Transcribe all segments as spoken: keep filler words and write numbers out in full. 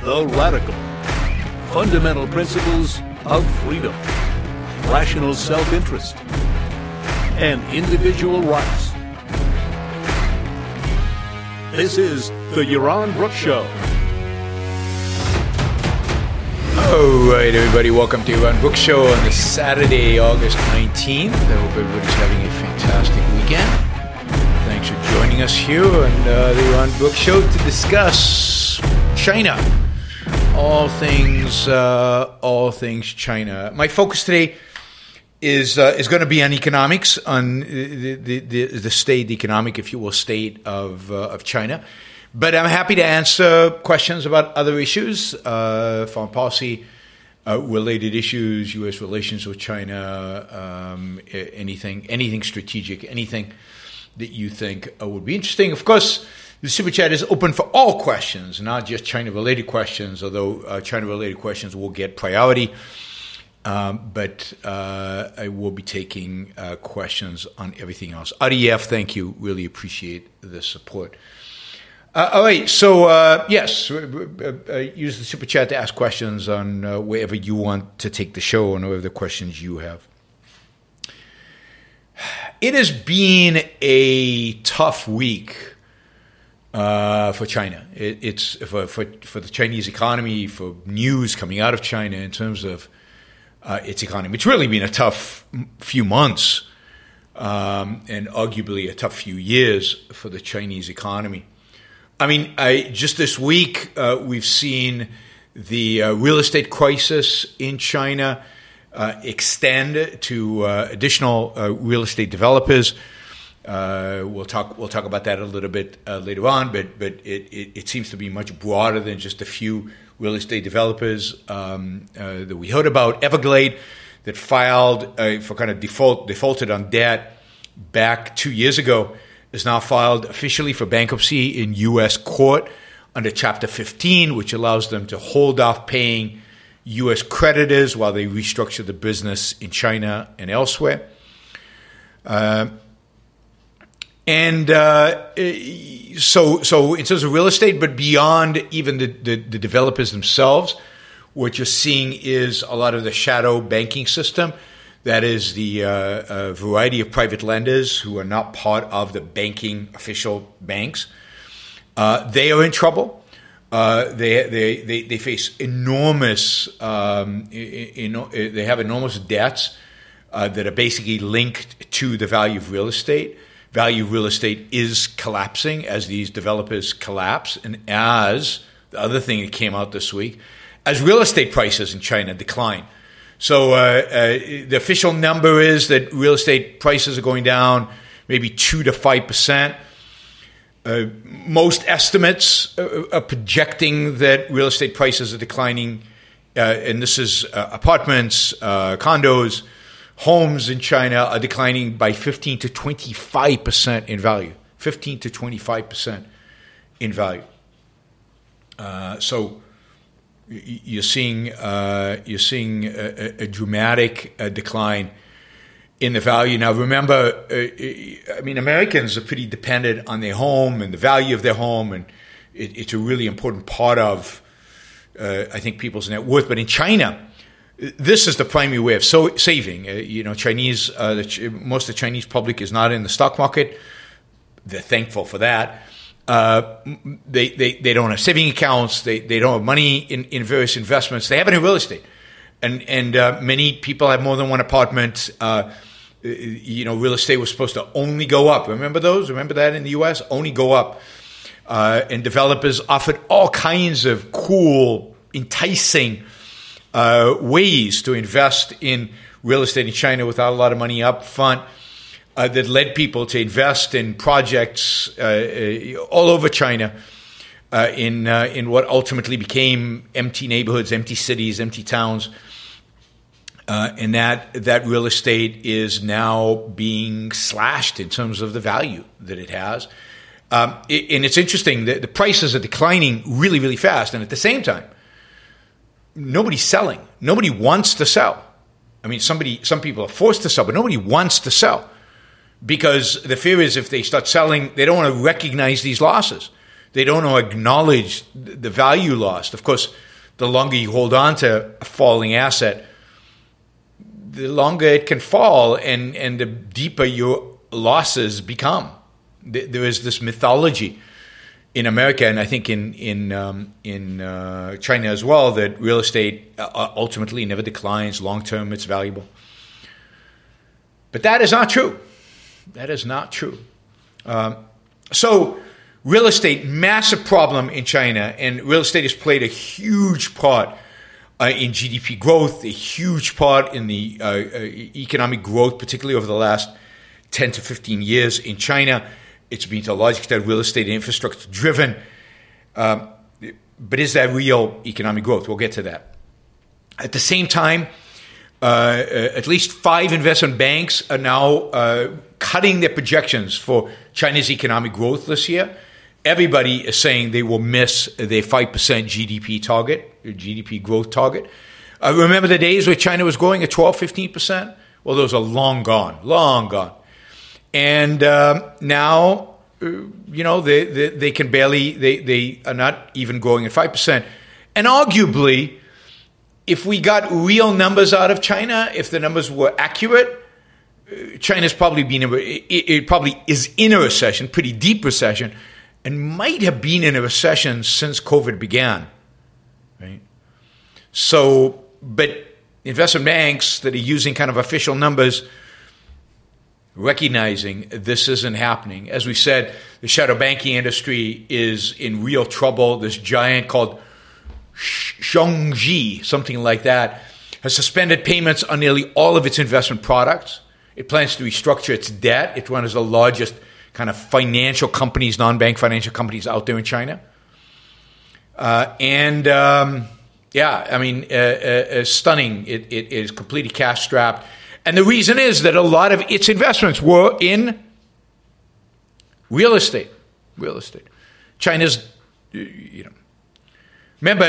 The Radical. Fundamental principles of freedom, rational self-interest, and individual rights. This is the Yaron Brook Show. All right, everybody, welcome to Yaron Brook Show on this Saturday, August nineteenth. I hope everybody's having a fantastic weekend. Thanks for joining us here on uh, the Yaron Brook Show to discuss China, all things, uh, all things China. My focus today is uh, is going to be on economics, on the the, the, the state economic, if you will, state of uh, of China. But I'm happy to answer questions about other issues, uh, foreign policy uh, related issues, U S relations with China, um, anything, anything strategic, anything that you think uh, would be interesting. Of course, the Super Chat is open for all questions, not just China-related questions, although uh, China-related questions will get priority. Um, but uh, I will be taking uh, questions on everything else. R D F, thank you. Really appreciate the support. Uh, all right. So, uh, yes, uh, use the Super Chat to ask questions on uh, wherever you want to take the show and whatever the questions you have. It has been a tough week uh, for China. It, it's for, for, for the Chinese economy, for news coming out of China in terms of Uh, its economy. It's really been a tough few months um, and arguably a tough few years for the Chinese economy. I mean, I, just this week, uh, we've seen the uh, real estate crisis in China uh, extend to uh, additional uh, real estate developers. Uh, we'll talk We'll talk about that a little bit uh, later on, but, but it, it, it seems to be much broader than just a few real estate developers um, uh, that we heard about. Everglande, that filed uh, for kind of default, defaulted on debt back two years ago, is now filed officially for bankruptcy in U S court under Chapter fifteen, which allows them to hold off paying U S creditors while they restructure the business in China and elsewhere. Uh, And uh, so, so in terms of real estate, but beyond even the, the, the developers themselves, what you're seeing is a lot of the shadow banking system. That is the uh, uh, variety of private lenders who are not part of the banking official banks. Uh, they are in trouble. Uh, they, they they they face enormous. Um, you know, they have enormous debts uh, that are basically linked to the value of real estate. Value of real estate is collapsing as these developers collapse. And as the other thing that came out this week, as real estate prices in China decline. So uh, uh, the official number is that real estate prices are going down maybe two to five percent. Uh, most estimates are projecting that real estate prices are declining. Uh, and this is uh, apartments, uh, condos. Homes in China are declining by fifteen to twenty-five percent in value. fifteen to twenty-five percent in value. Uh, so you're seeing uh, you're seeing a, a dramatic uh, decline in the value. Now, remember, uh, I mean, Americans are pretty dependent on their home and the value of their home, and it, it's a really important part of, uh, I think, people's net worth. But in China, this is the primary way of so saving. Uh, you know, Chinese, uh, the Ch- most of the Chinese public is not in the stock market. They're thankful for that. Uh, they, they, they don't have saving accounts. They, they don't have money in, in various investments. They have any real estate. And, and uh, many people have more than one apartment. Uh, you know, real estate was supposed to only go up. Remember those? Remember that in the U S? Only go up. Uh, and developers offered all kinds of cool, enticing uh, ways to invest in real estate in China without a lot of money up front. Uh, that led people to invest in projects uh, uh, all over China uh, in uh, in what ultimately became empty neighborhoods, empty cities, empty towns, uh, and that that real estate is now being slashed in terms of the value that it has. Um, it, and it's interesting that the prices are declining really, really fast, and at the same time, nobody's selling. Nobody wants to sell. I mean, somebody, some people are forced to sell, but nobody wants to sell. Because the fear is if they start selling, they don't want to recognize these losses. They don't want to acknowledge the value lost. Of course, the longer you hold on to a falling asset, the longer it can fall and, and the deeper your losses become. There is this mythology in America and I think in, in, um, in uh, China as well that real estate ultimately never declines. Long term, it's valuable. But that is not true. That is not true. Um, so real estate, massive problem in China, and real estate has played a huge part uh, in G D P growth, a huge part in the uh, uh, economic growth, particularly over the last ten to fifteen years in China. It's been to a large extent real estate and infrastructure driven. Um, but is that real economic growth? We'll get to that. At the same time, Uh, at least five investment banks are now uh, cutting their projections for China's economic growth this year. Everybody is saying they will miss their five percent G D P target, G D P growth target. Uh, remember the days where China was growing at twelve, fifteen percent? Well, those are long gone, long gone. And um, now, uh, you know, they, they, they can barely, they, they are not even growing at five percent. And arguably, if we got real numbers out of China, if the numbers were accurate, China's probably been in a, it, it probably is in a recession, pretty deep recession, and might have been in a recession since COVID began, right? So, but investment banks that are using kind of official numbers, recognizing this isn't happening. As we said, the shadow banking industry is in real trouble. This giant called Zhongzhi, something like that, has suspended payments on nearly all of its investment products. It plans to restructure its debt. It's one of the largest kind of financial companies, non-bank financial companies out there in China. Uh, and um, yeah, I mean, uh, uh, uh, stunning. It, it is completely cash-strapped. And the reason is that a lot of its investments were in real estate. Real estate. China's, you know, remember,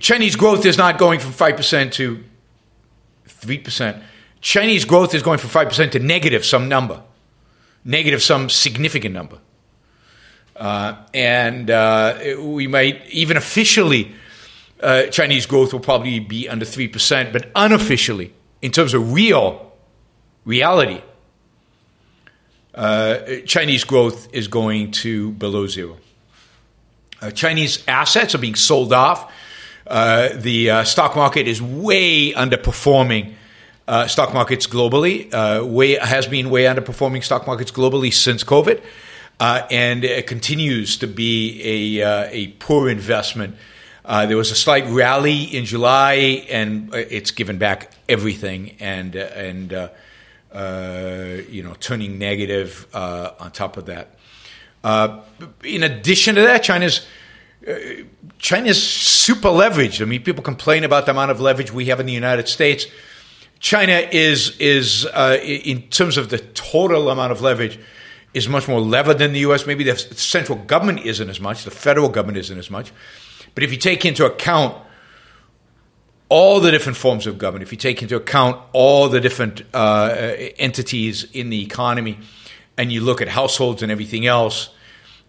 Chinese growth is not going from five percent to three percent. Chinese growth is going from five percent to negative some number, negative some significant number. Uh, and uh, we might, even officially, uh, Chinese growth will probably be under three percent, but unofficially, in terms of real reality, uh, Chinese growth is going to below zero. Uh, Chinese assets are being sold off. Uh, the uh, stock market is way underperforming uh, stock markets globally, uh, way has been way underperforming stock markets globally since COVID, uh, and it continues to be a, uh, a poor investment. Uh, there was a slight rally in July, and it's given back everything and, uh, and uh, uh, you know, turning negative uh, on top of that. Uh, in addition to that, China's uh, China's super leveraged. I mean, people complain about the amount of leverage we have in the United States. China is is uh, in terms of the total amount of leverage is much more levered than the U S. Maybe the central government isn't as much, the federal government isn't as much. But if you take into account all the different forms of government, if you take into account all the different uh, entities in the economy, and you look at households and everything else,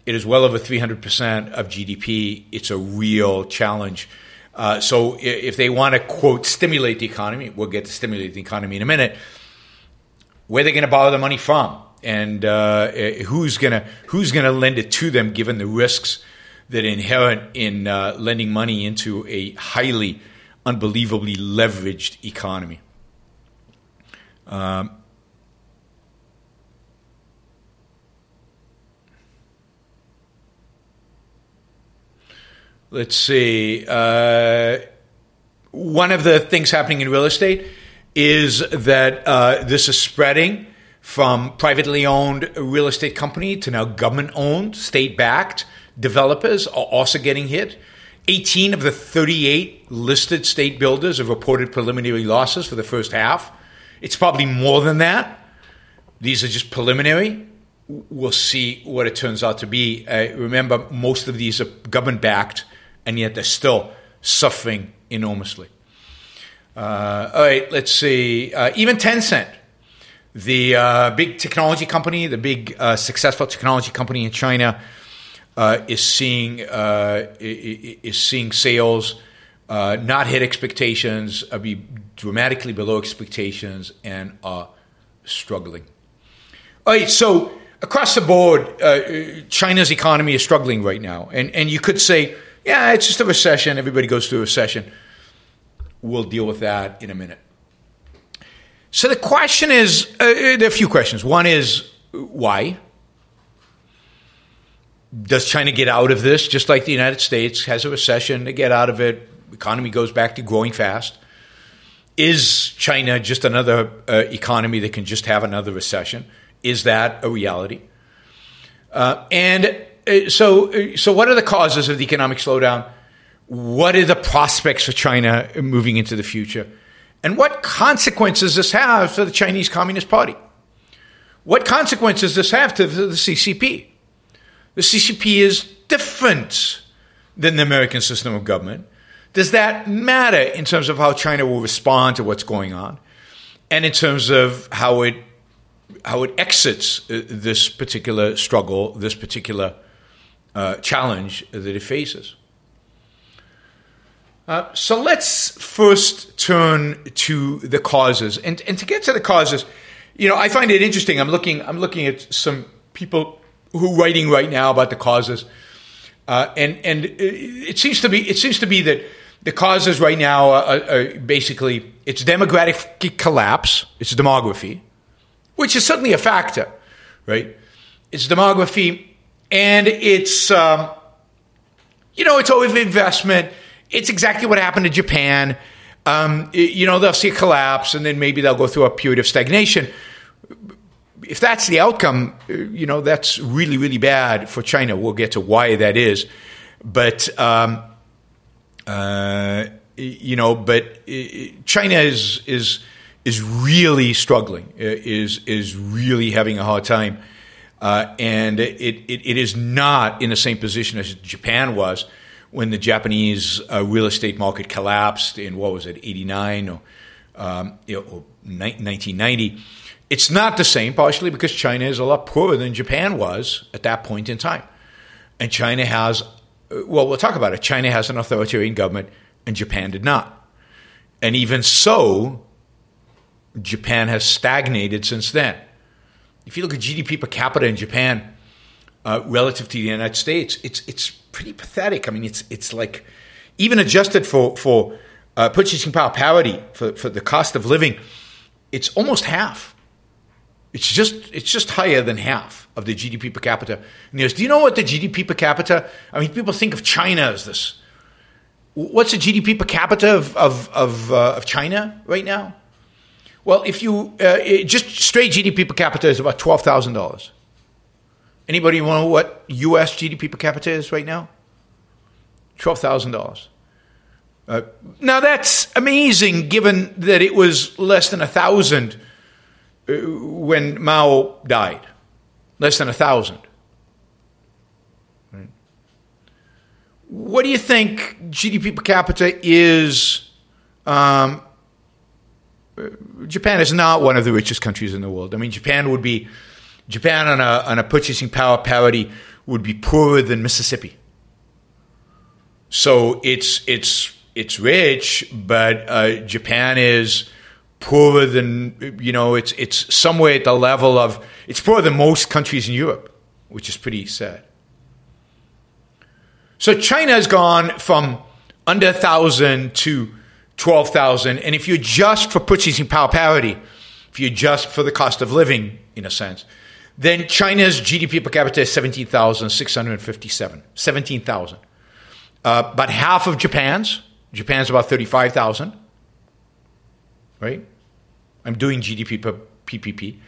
it is well over three hundred percent of G D P. It's a real challenge. Uh, so if they want to, quote, stimulate the economy, we'll get to stimulate the economy in a minute, where are they going to borrow the money from? and uh, who's gonna who's gonna lend it to them, given the risks that inherent in uh, lending money into a highly, unbelievably leveraged economy. Um, let's see. Uh, one of the things happening in real estate is that uh, this is spreading from privately owned real estate company to now government-owned, state-backed developers are also getting hit. eighteen of the thirty-eight listed state builders have reported preliminary losses for the first half. It's probably more than that. These are just preliminary. We'll see what it turns out to be. Uh, remember, most of these are government-backed, and yet they're still suffering enormously. Uh, all right, let's see. Uh, even Tencent, the uh, big technology company, the big uh, successful technology company in China, uh, is seeing uh, is seeing sales uh, not hit expectations, uh, be dramatically below expectations, and are struggling. All right, so across the board, uh, China's economy is struggling right now, and and you could say, yeah, it's just a recession. Everybody goes through a recession. We'll deal with that in a minute. So the question is, uh, there are a few questions. One is, why? Does China get out of this? Just like the United States has a recession, they get out of it. Economy goes back to growing fast. Is China just another uh, economy that can just have another recession? Is that a reality? Uh, and uh, so, so what are the causes of the economic slowdown? What are the prospects for China moving into the future? And what consequences does this have for the Chinese Communist Party? What consequences does this have to the C C P? The C C P is different than the American system of government. Does that matter in terms of how China will respond to what's going on, and in terms of how it how it exits this particular struggle, this particular uh, challenge that it faces? Uh, so let's first turn to the causes, and and to get to the causes, you know, I find it interesting. I'm looking, I'm looking at some people who are writing right now about the causes, uh, and and it seems to be, it seems to be that the causes right now are, are basically it's demographic collapse, it's demography, which is certainly a factor, right? It's demography, and it's um, you know, it's overinvestment. It's exactly what happened to Japan. Um, you know, they'll see a collapse, and then maybe they'll go through a period of stagnation. If that's the outcome, you know, that's really, really bad for China. We'll get to why that is. But, um, uh, you know, but China is is is really struggling, is is really having a hard time. Uh, and it, it, it is not in the same position as Japan was when the Japanese uh, real estate market collapsed in, what was it, eighty-nine or, um, you know, or nineteen ninety. It's not the same, partially because China is a lot poorer than Japan was at that point in time. And China has, well, we'll talk about it. China has an authoritarian government, and Japan did not. And even so, Japan has stagnated since then. If you look at G D P per capita in Japan, Uh, relative to the United States, it's it's pretty pathetic. I mean, it's it's like even adjusted for for uh, purchasing power parity for, for the cost of living, it's almost half. It's just it's just higher than half of the G D P per capita. And do you know what the G D P per capita? I mean, people think of China as this. What's the G D P per capita of of of, uh, of China right now? Well, if you uh, it, just straight G D P per capita is about twelve thousand dollars. Anybody want to know what U S G D P per capita is right now? twelve thousand dollars. Uh, now, that's amazing, given that it was less than one thousand uh, when Mao died. Less than one thousand. Right. What do you think G D P per capita is? Um, Japan is not one of the richest countries in the world. I mean, Japan would be... Japan on a on a purchasing power parity would be poorer than Mississippi. So it's it's it's rich, but uh, Japan is poorer than, you know, it's it's somewhere at the level of, it's poorer than most countries in Europe, which is pretty sad. So China has gone from under one thousand to twelve thousand. And if you adjust for purchasing power parity, if you adjust for the cost of living, in a sense, then China's G D P per capita is seventeen thousand six hundred fifty-seven, seventeen thousand. Uh, about half of Japan's. Japan's about thirty-five thousand, right? I'm doing G D P per P P P.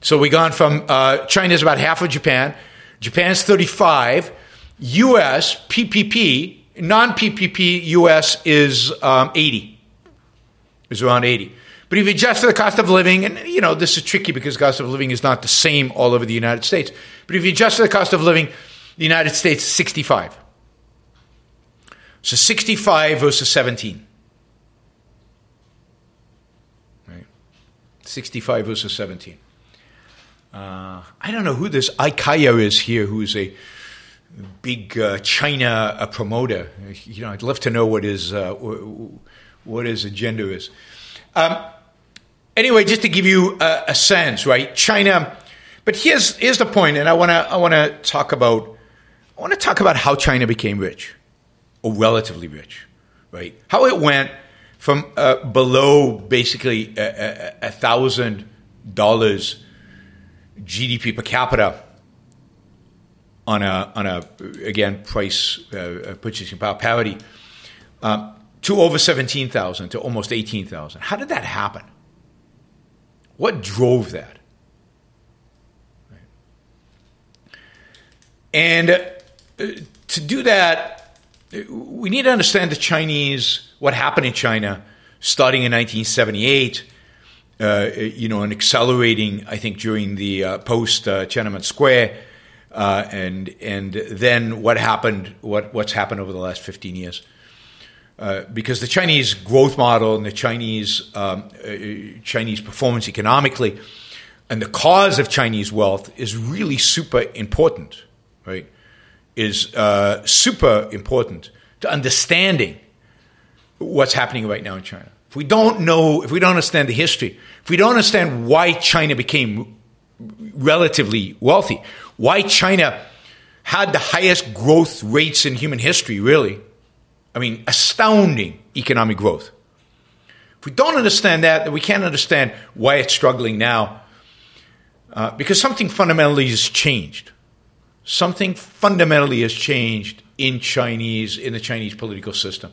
So we've gone from uh, China's about half of Japan. Japan's thirty-five. U S P P P, non-P P P U S is um, eighty, is around eighty. But if you adjust for the cost of living, and, you know, this is tricky because cost of living is not the same all over the United States. But if you adjust for the cost of living, the United States is sixty-five. So sixty-five versus seventeen. Right? sixty-five versus seventeen. Uh, I don't know who this Aikaya is here, who is a big uh, China uh, promoter. You know, I'd love to know what his uh, what his agenda is. Um, anyway, just to give you a, a sense, right? China. But here's here's the point, and I want to I want to talk about I want to talk about how China became rich, or relatively rich, right? How it went from uh, below basically a, a, a thousand dollars G D P per capita. On a, on a again, price, uh, purchasing power parity, um, to over seventeen thousand, to almost eighteen thousand. How did that happen? What drove that? Right. And uh, to do that, we need to understand the Chinese, what happened in China starting in nineteen seventy-eight, uh, you know, and accelerating, I think, during the uh, post uh, Tiananmen Square. Uh, and and then what happened? What what's happened over the last fifteen years? Uh, because the Chinese growth model and the Chinese um, uh, Chinese performance economically, and the cause of Chinese wealth is really super important, right? Is uh, super important to understanding what's happening right now in China. If we don't know, if we don't understand the history, if we don't understand why China became relatively wealthy, why China had the highest growth rates in human history, really. I mean, astounding economic growth. If we don't understand that, then we can't understand why it's struggling now. Uh, because something fundamentally has changed. Something fundamentally has changed in Chinese, in the Chinese political system.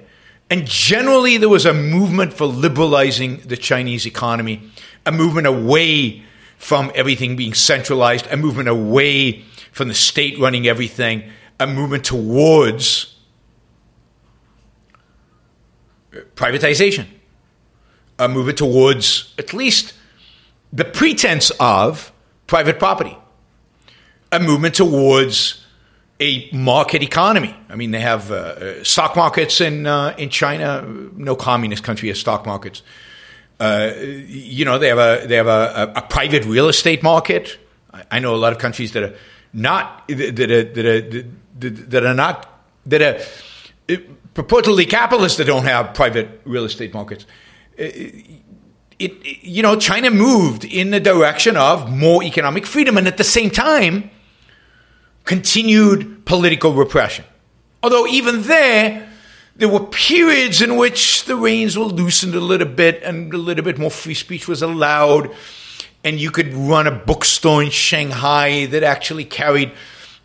And generally, there was a movement for liberalizing the Chinese economy, a movement away from everything being centralized, a movement away from the state running everything, a movement towards privatization, a movement towards at least the pretense of private property, a movement towards a market economy. I mean, they have uh, stock markets in uh, in China. No communist country has stock markets. Uh, you know, they have a they have a, a, a private real estate market. I, I know a lot of countries that are not that are that are, that are not that are. It, purportedly capitalists that don't have private real estate markets. It, it, you know, China moved in the direction of more economic freedom and at the same time continued political repression. Although even there, there were periods in which the reins were loosened a little bit and a little bit more free speech was allowed, and you could run a bookstore in Shanghai that actually carried,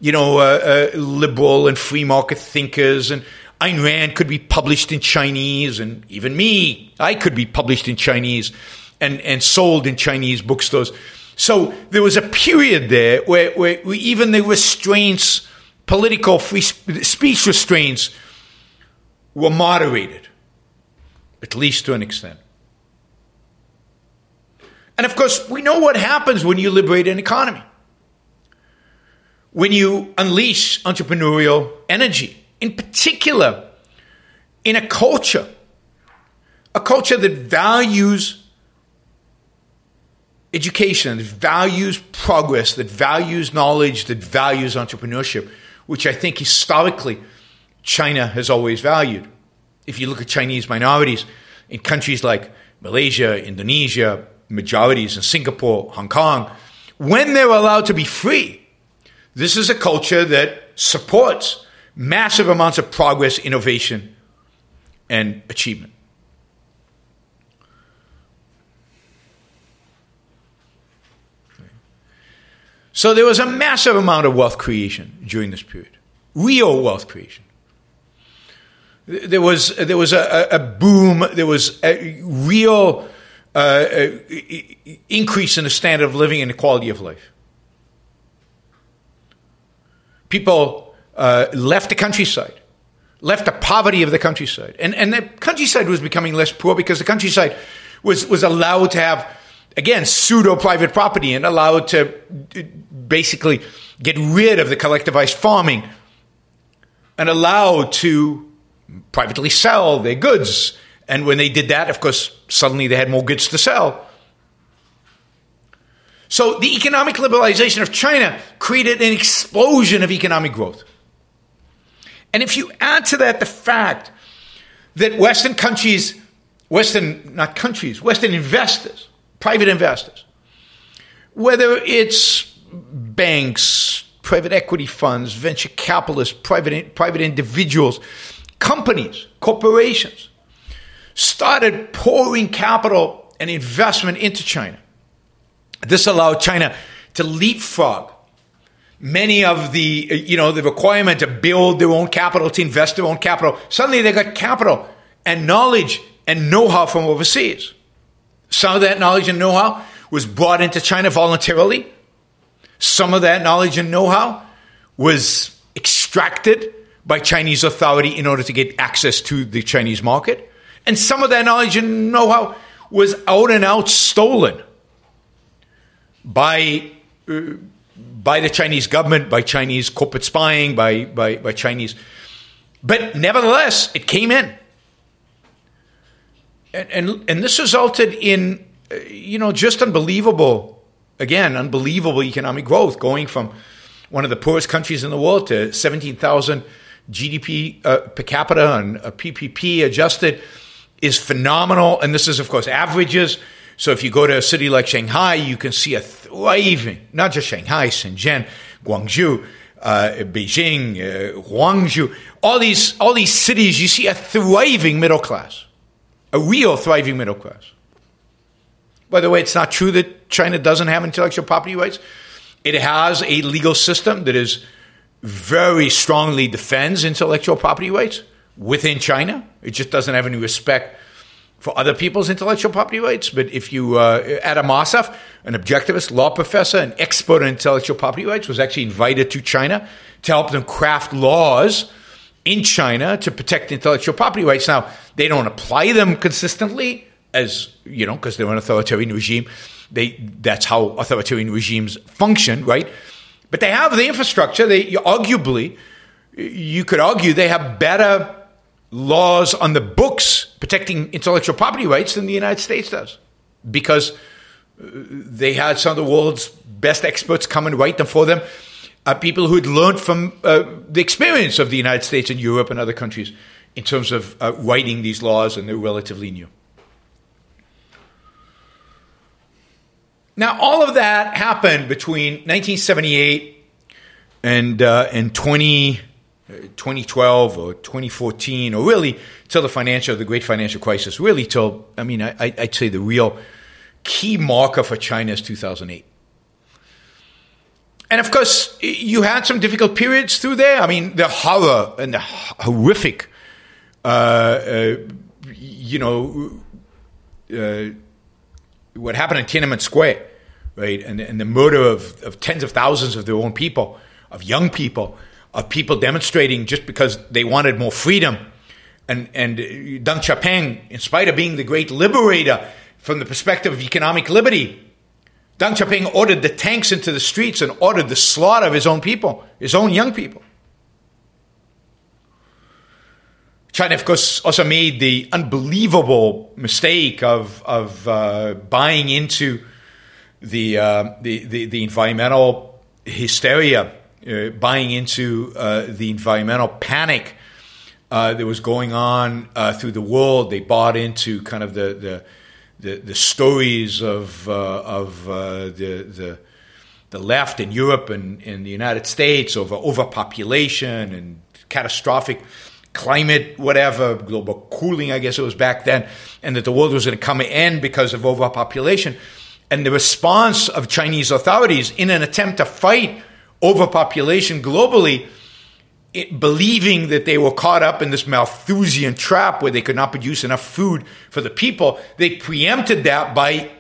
you know, uh, uh, liberal and free market thinkers, and Ayn Rand could be published in Chinese, and even me, I could be published in Chinese and, and sold in Chinese bookstores. So there was a period there where, where even the restraints, political free speech restraints, were moderated, at least to an extent. And of course, we know what happens when you liberate an economy, when you unleash entrepreneurial energy. In particular, in a culture, a culture that values education, that values progress, that values knowledge, that values entrepreneurship, which I think historically China has always valued. If you look at Chinese minorities in countries like Malaysia, Indonesia, majorities in Singapore, Hong Kong, when they're allowed to be free, this is a culture that supports massive amounts of progress, innovation, and achievement. So there was a massive amount of wealth creation during this period, real wealth creation. There was there was a, a boom. There was a real uh, increase in the standard of living and the quality of life. People Uh, left the countryside, left the poverty of the countryside. And and the countryside was becoming less poor because the countryside was, was allowed to have again, pseudo-private property and allowed to basically get rid of the collectivized farming and allowed to privately sell their goods. And when they did that, of course, suddenly they had more goods to sell. So the economic liberalization of China created an explosion of economic growth. And if you add to that the fact that Western countries, Western, not countries, Western investors, private investors, whether it's banks, private equity funds, venture capitalists, private, private individuals, companies, corporations, started pouring capital and investment into China. This allowed China to leapfrog many of the, you know, the requirement to build their own capital, to invest their own capital. Suddenly they got capital and knowledge and know-how from overseas. Some of that knowledge and know-how was brought into China voluntarily. Some of that knowledge and know-how was extracted by Chinese authority in order to get access to the Chinese market. And some of that knowledge and know-how was out and out stolen by uh, by the Chinese government, by Chinese corporate spying, by, by, by Chinese. But nevertheless, it came in. And, and, and this resulted in, uh, you know, just unbelievable, again, unbelievable economic growth, going from one of the poorest countries in the world to seventeen thousand G D P uh, per capita and a P P P adjusted is phenomenal. And this is, of course, averages. So if you go to a city like Shanghai, you can see a thriving, not just Shanghai, Shenzhen, Guangzhou, uh, Beijing, uh, Guangzhou, all these, all these cities, you see a thriving middle class, a real thriving middle class. By the way, it's not true that China doesn't have intellectual property rights. It has a legal system that is very strongly defends intellectual property rights within China. It just doesn't have any respect for other people's intellectual property rights. But if you, uh, Adam Ossoff, an objectivist, law professor, an expert on intellectual property rights, was actually invited to China to help them craft laws in China to protect intellectual property rights. Now, they don't apply them consistently, as you know, because they're an authoritarian regime. They that's how authoritarian regimes function, right? But they have the infrastructure. They arguably, you could argue, they have better laws on the books protecting intellectual property rights than the United States does, because they had some of the world's best experts come and write them for them, uh, people who had learned from uh, the experience of the United States and Europe and other countries in terms of uh, writing these laws, and they're relatively new. Now, all of that happened between nineteen seventy-eight and uh, and twenty twelve or twenty fourteen, or really till the financial, the great financial crisis, really till, I mean, I, I'd say the real key marker for China is two thousand eight. And of course, you had some difficult periods through there. I mean, the horror and the horrific, uh, uh, you know, uh, what happened in Tiananmen Square, right? And, and the murder of, of tens of thousands of their own people, of young people, of people demonstrating just because they wanted more freedom. And and Deng Xiaoping, in spite of being the great liberator from the perspective of economic liberty, Deng Xiaoping ordered the tanks into the streets and ordered the slaughter of his own people, his own young people. China, of course, also made the unbelievable mistake of of uh, buying into the, uh, the, the, the environmental hysteria, Uh, buying into uh, the environmental panic uh, that was going on uh, through the world. They bought into kind of the the, the, the stories of uh, of uh, the, the the left in Europe and in the United States over overpopulation and catastrophic climate, whatever, global cooling, I guess it was back then, and that the world was going to come to an end because of overpopulation. And the response of Chinese authorities in an attempt to fight overpopulation globally, it, believing that they were caught up in this Malthusian trap where they could not produce enough food for the people, they preempted that by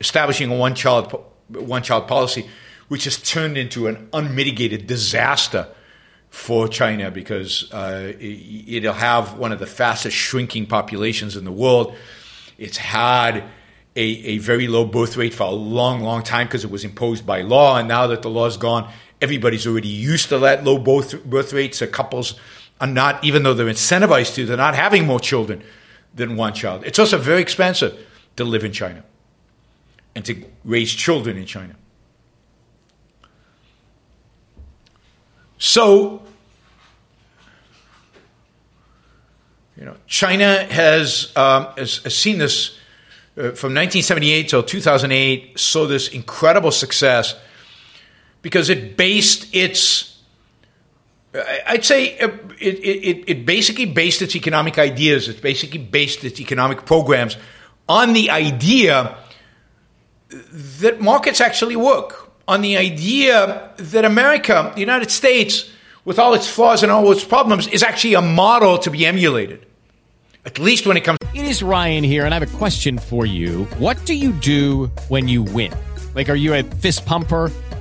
establishing a one-child one-child policy, which has turned into an unmitigated disaster for China, because uh, it, it'll have one of the fastest shrinking populations in the world. It's had a, a very low birth rate for a long, long time because it was imposed by law. And now that the law's gone, everybody's already used to that low birth, birth rate. So couples are not, even though they're incentivized to, they're not having more children than one child. It's also very expensive to live in China and to raise children in China. So, you know, China has, um, has, has seen this uh, from nineteen seventy-eight till two thousand eight, saw this incredible success because it based its, I'd say it, it, it basically based its economic ideas, it basically based its economic programs on the idea that markets actually work, on the idea that America, the United States, with all its flaws and all its problems, is actually a model to be emulated, at least when it comes. It is Ryan here, and I have a question for you. What do you do when you win? Like, are you a fist pumper,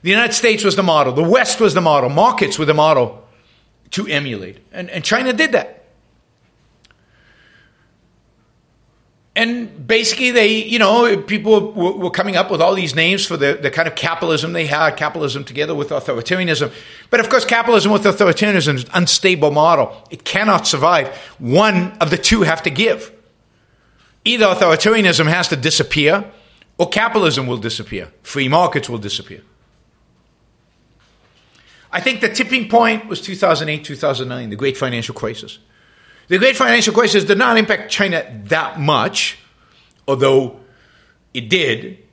The United States was the model. The West was the model. Markets were the model to emulate. And, and China did that. And basically they, you know, people were, were coming up with all these names for the, the kind of capitalism they had, capitalism together with authoritarianism. But of course, capitalism with authoritarianism is an unstable model. It cannot survive. One of the two have to give. Either authoritarianism has to disappear or capitalism will disappear. Free markets will disappear. I think the tipping point was two thousand eight, two thousand nine, the great financial crisis. The great financial crisis did not impact China that much, although it did.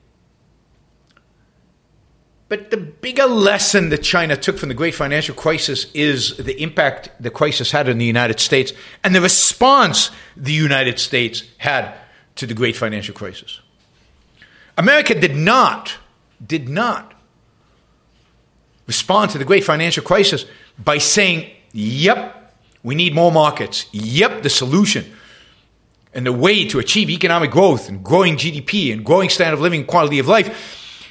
But the bigger lesson that China took from the great financial crisis is the impact the crisis had on the United States and the response the United States had to the great financial crisis. America did not, did not, respond to the great financial crisis by saying, yep, we need more markets. Yep, the solution and the way to achieve economic growth and growing G D P and growing standard of living and quality of life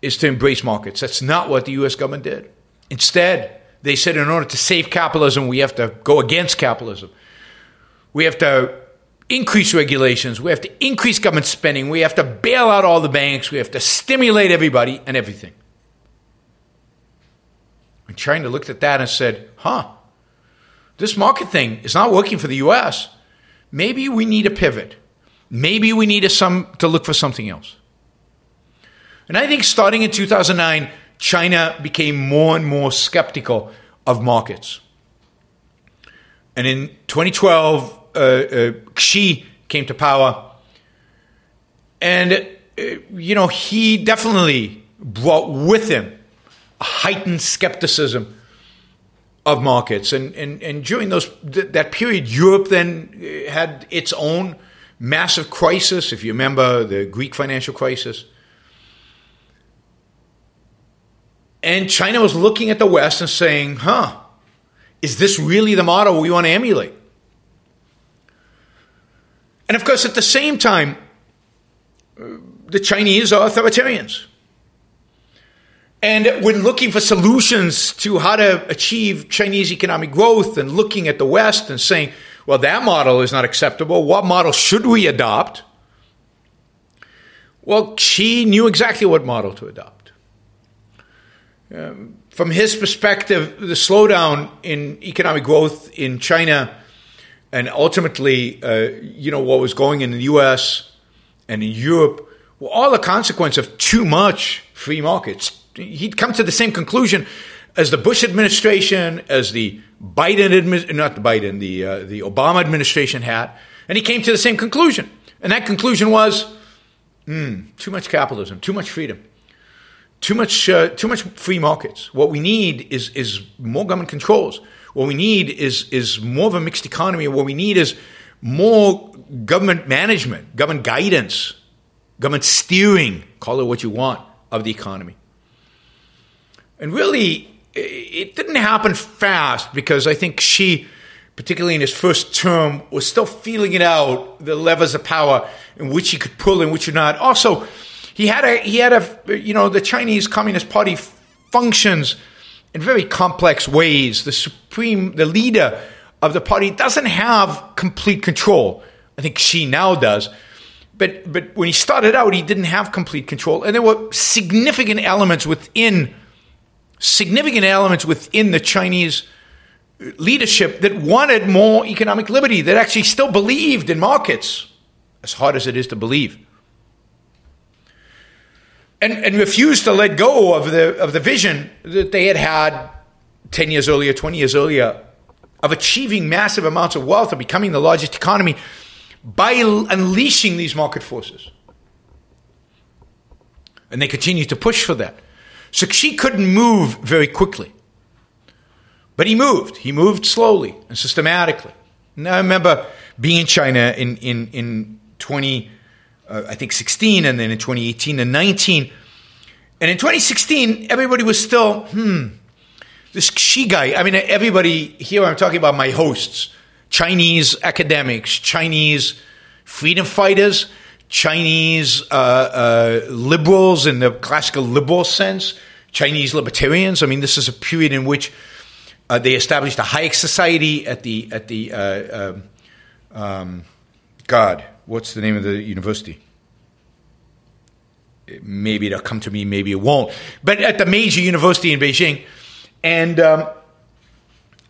is to embrace markets. That's not what the U S government did. Instead, they said in order to save capitalism, we have to go against capitalism. We have to increase regulations. We have to increase government spending. We have to bail out all the banks. We have to stimulate everybody and everything. And China looked at that and said, huh, this market thing is not working for the U S. Maybe we need a pivot. Maybe we need a some, to look for something else. And I think starting in two thousand nine, China became more and more skeptical of markets. And in twenty twelve, uh, uh, Xi came to power. And, uh, you know, he definitely brought with him a heightened skepticism of markets. And, and, and during those th- that period, Europe then had its own massive crisis, if you remember the Greek financial crisis. And China was looking at the West and saying, huh, is this really the model we want to emulate? And of course, at the same time, the Chinese are authoritarians. And when looking for solutions to how to achieve Chinese economic growth and looking at the West and saying, well, that model is not acceptable. What model should we adopt? Well, Xi knew exactly what model to adopt. Um, from his perspective, the slowdown in economic growth in China and ultimately, uh, you know, what was going on in the U S and in Europe were all a consequence of too much free markets. He'd come to the same conclusion as the Bush administration, as the Biden administration, not the Biden, the uh, the Obama administration had, and he came to the same conclusion. And that conclusion was mm, too much capitalism, too much freedom, too much uh, too much free markets. What we need is is more government controls. What we need is is more of a mixed economy. What we need is more government management, government guidance, government steering, call it what you want, of the economy. And really, it didn't happen fast because I think Xi, particularly in his first term, was still feeling it out, the levers of power in which he could pull and which you're not. Also, he had a, he had a, you know, the Chinese Communist Party functions in very complex ways. The supreme, the leader of the party doesn't have complete control. I think Xi now does. But, but when he started out, he didn't have complete control. And there were significant elements within Significant elements within the Chinese leadership that wanted more economic liberty, that actually still believed in markets, as hard as it is to believe, and and refused to let go of the of the vision that they had had ten years earlier, twenty years earlier, of achieving massive amounts of wealth, of becoming the largest economy by unleashing these market forces, and they continue to push for that. So Xi couldn't move very quickly. But he moved. He moved slowly and systematically. And I remember being in China in in, in twenty, uh, I think sixteen, and then in twenty eighteen and nineteen. And in twenty sixteen, everybody was still, hmm, this Xi guy. I mean, everybody here, I'm talking about my hosts, Chinese academics, Chinese freedom fighters, Chinese uh, uh, liberals in the classical liberal sense, Chinese libertarians. I mean, this is a period in which uh, they established the Hayek Society at the at the uh, um, um, God, what's the name of the university? Maybe it'll come to me, maybe it won't. But at the major university in Beijing, and um,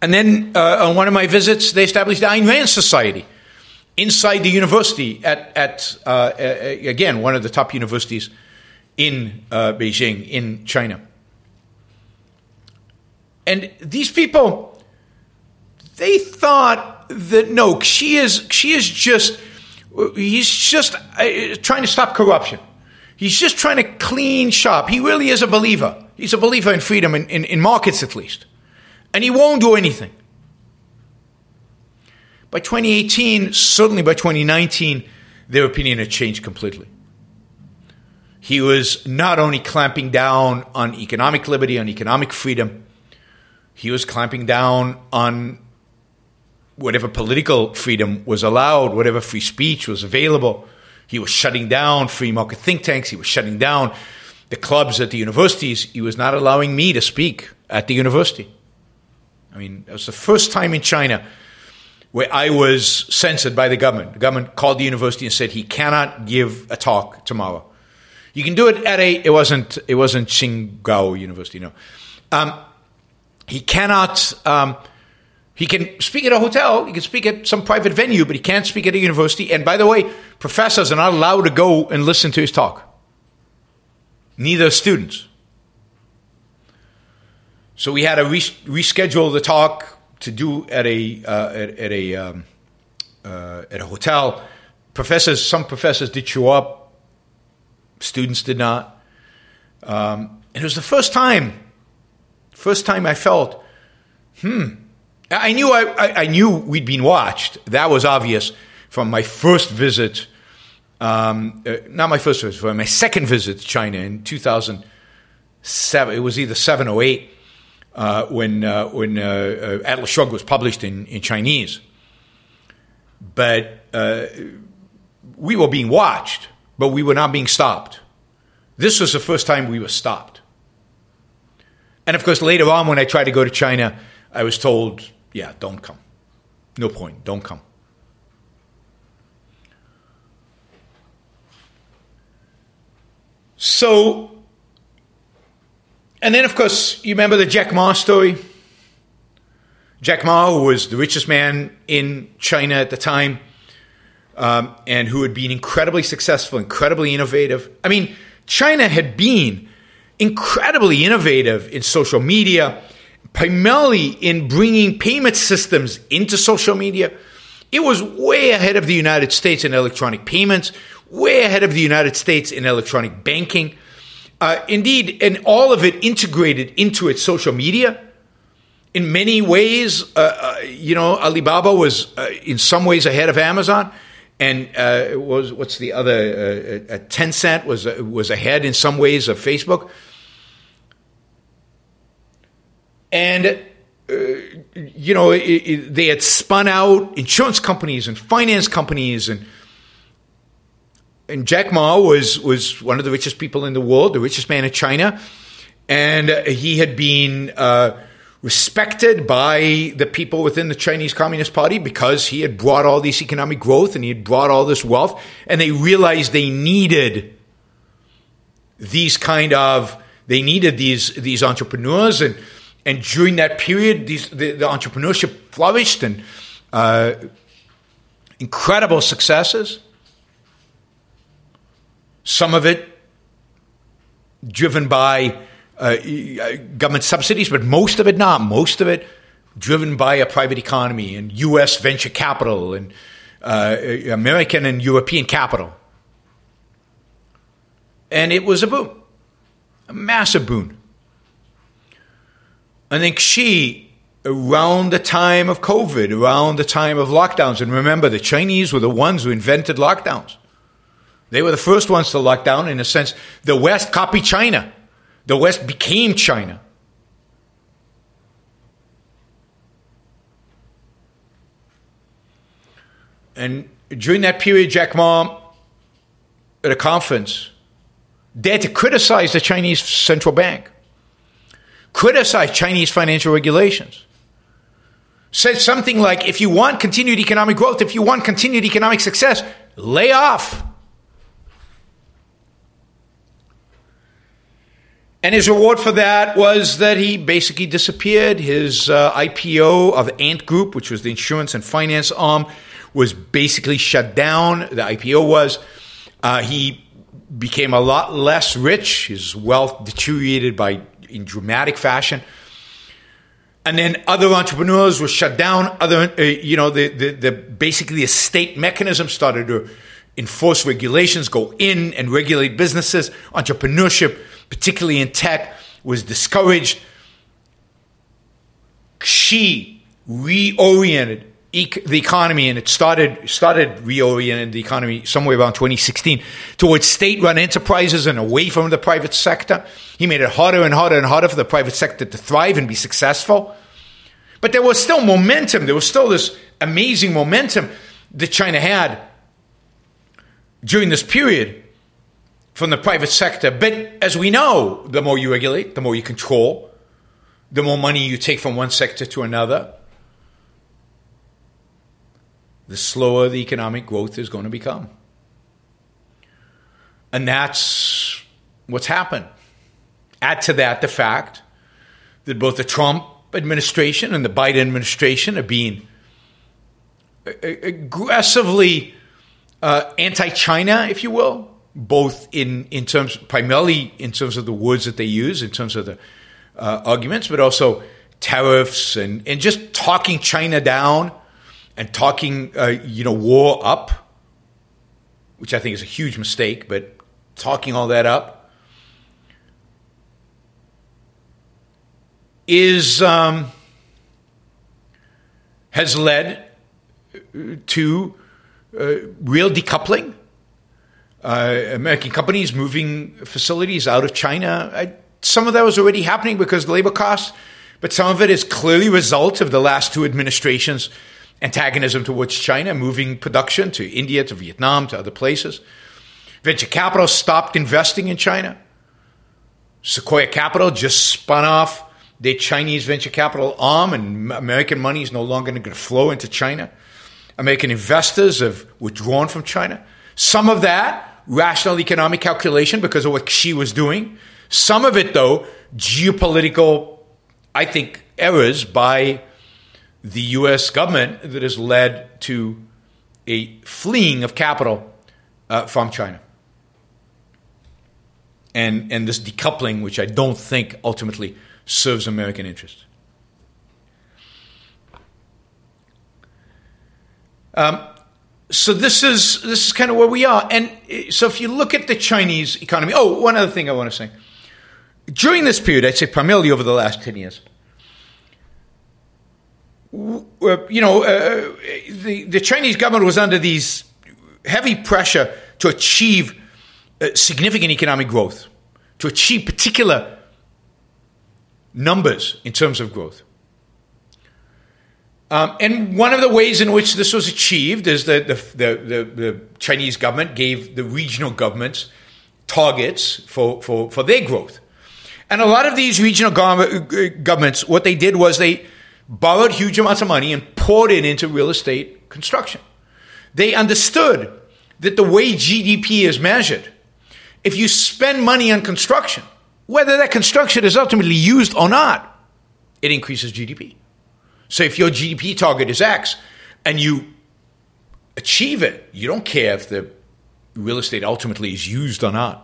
and then uh, on one of my visits, they established the Ayn Rand Society inside the university at, at uh, a, again, one of the top universities in uh, Beijing, in China. And these people, they thought that, no, Xi is, Xi is just, he's just uh, trying to stop corruption. He's just trying to clean shop. He really is a believer. He's a believer in freedom, in, in, in markets at least. And he won't do anything. By twenty eighteen, certainly by twenty nineteen, their opinion had changed completely. He was not only clamping down on economic liberty, on economic freedom, he was clamping down on whatever political freedom was allowed, whatever free speech was available. He was shutting down free market think tanks. He was shutting down the clubs at the universities. He was not allowing me to speak at the university. I mean, it was the first time in China where I was censored by the government. The government called the university and said he cannot give a talk tomorrow. You can do it at a. It wasn't. It wasn't Tsinghua University. No, um, he cannot. Um, he can speak at a hotel. He can speak at some private venue, but he can't speak at a university. And by the way, professors are not allowed to go and listen to his talk. Neither are students. So we had to res- reschedule the talk to do at a uh, at, at a um, uh, at a hotel. Professors, some professors did show up. Students did not. Um, and it was the first time, first time I felt, hmm. I knew I, I, I knew we'd been watched. That was obvious from my first visit. Um, uh, not my first visit, from my second visit to China in two thousand seven. It was either seven or eight. Uh, when uh, when uh, uh, Atlas Shrugged was published in, in Chinese. But uh, we were being watched, but we were not being stopped. This was the first time we were stopped. And, of course, later on when I tried to go to China, I was told, yeah, don't come. No point, don't come. So... And then, of course, you remember the Jack Ma story? Jack Ma, who was the richest man in China at the time, um, and who had been incredibly successful, incredibly innovative. I mean, China had been incredibly innovative in social media, primarily in bringing payment systems into social media. It was way ahead of the United States in electronic payments, way ahead of the United States in electronic banking. Uh, indeed, and all of it integrated into its social media. In many ways, uh, uh, you know, Alibaba was uh, in some ways ahead of Amazon, and uh, it was what's the other? Uh, uh, Tencent was uh, was ahead in some ways of Facebook, and uh, you know it, it, they had spun out insurance companies and finance companies, and and Jack Ma was was one of the richest people in the world, the richest man in China, and uh, he had been. Uh, respected by the people within the Chinese Communist Party because he had brought all this economic growth and he had brought all this wealth, and they realized they needed these kind of, they needed these these entrepreneurs, and and during that period, these the, the entrepreneurship flourished and uh, incredible successes, some of it driven by Uh, government subsidies, but most of it not. Most of it driven by a private economy and U S venture capital and uh, American and European capital. And it was a boom, a massive boom. I think Xi, around the time of COVID, around the time of lockdowns, and remember, the Chinese were the ones who invented lockdowns. They were the first ones to lock down. In a sense, the West copied China. The West became China. And during that period, Jack Ma, at a conference, dared to criticize the Chinese central bank, criticize Chinese financial regulations, said something like, if you want continued economic growth, if you want continued economic success, lay off. And his reward for that was that he basically disappeared. His uh, I P O of Ant Group, which was the insurance and finance arm, was basically shut down. The I P O was. Uh, he became a lot less rich. His wealth deteriorated by in dramatic fashion. And then other entrepreneurs were shut down. Other, uh, you know, the, the the basically a state mechanism started to enforce regulations, go in and regulate businesses, entrepreneurship, particularly in tech, was discouraged. Xi reoriented ec- the economy, and it started started reorienting the economy somewhere around twenty sixteen towards state-run enterprises and away from the private sector. He made it harder and harder and harder for the private sector to thrive and be successful. But there was still momentum. There was still this amazing momentum that China had during this period from the private sector. But as we know, the more you regulate, the more you control, the more money you take from one sector to another, the slower the economic growth is going to become. And that's what's happened. Add to that the fact that both the Trump administration and the Biden administration are being aggressively uh, anti-China, if you will, both in, in terms, primarily in terms of the words that they use, in terms of the uh, arguments, but also tariffs and, and just talking China down and talking, uh, you know, war up, which I think is a huge mistake, but talking all that up is, um, has led to uh, real decoupling. Uh, American companies moving facilities out of China. I, some of that was already happening because of labor costs, but some of it is clearly a result of the last two administrations' antagonism towards China, moving production to India, to Vietnam, to other places. Venture capital stopped investing in China. Sequoia Capital just spun off their Chinese venture capital arm, and American money is no longer going to flow into China. American investors have withdrawn from China. Some of that, rational economic calculation because of what Xi was doing. Some of it, though, geopolitical, I think, errors by the U S government that has led to a fleeing of capital uh, from China. And and this decoupling, which I don't think ultimately serves American interests. Um, so this is this is kind of where we are. And so if you look at the Chinese economy, oh, one other thing I want to say. During this period, I'd say primarily over the last ten years, you know, uh, the, the Chinese government was under these heavy pressure to achieve Uh, significant economic growth, to achieve particular numbers in terms of growth. Um, and one of the ways in which this was achieved is that the, the, the, the Chinese government gave the regional governments targets for, for, for their growth. And a lot of these regional go- governments, what they did was they borrowed huge amounts of money and poured it into real estate construction. They understood that the way G D P is measured, if you spend money on construction, whether that construction is ultimately used or not, it increases G D P. So if your G D P target is X and you achieve it, you don't care if the real estate ultimately is used or not,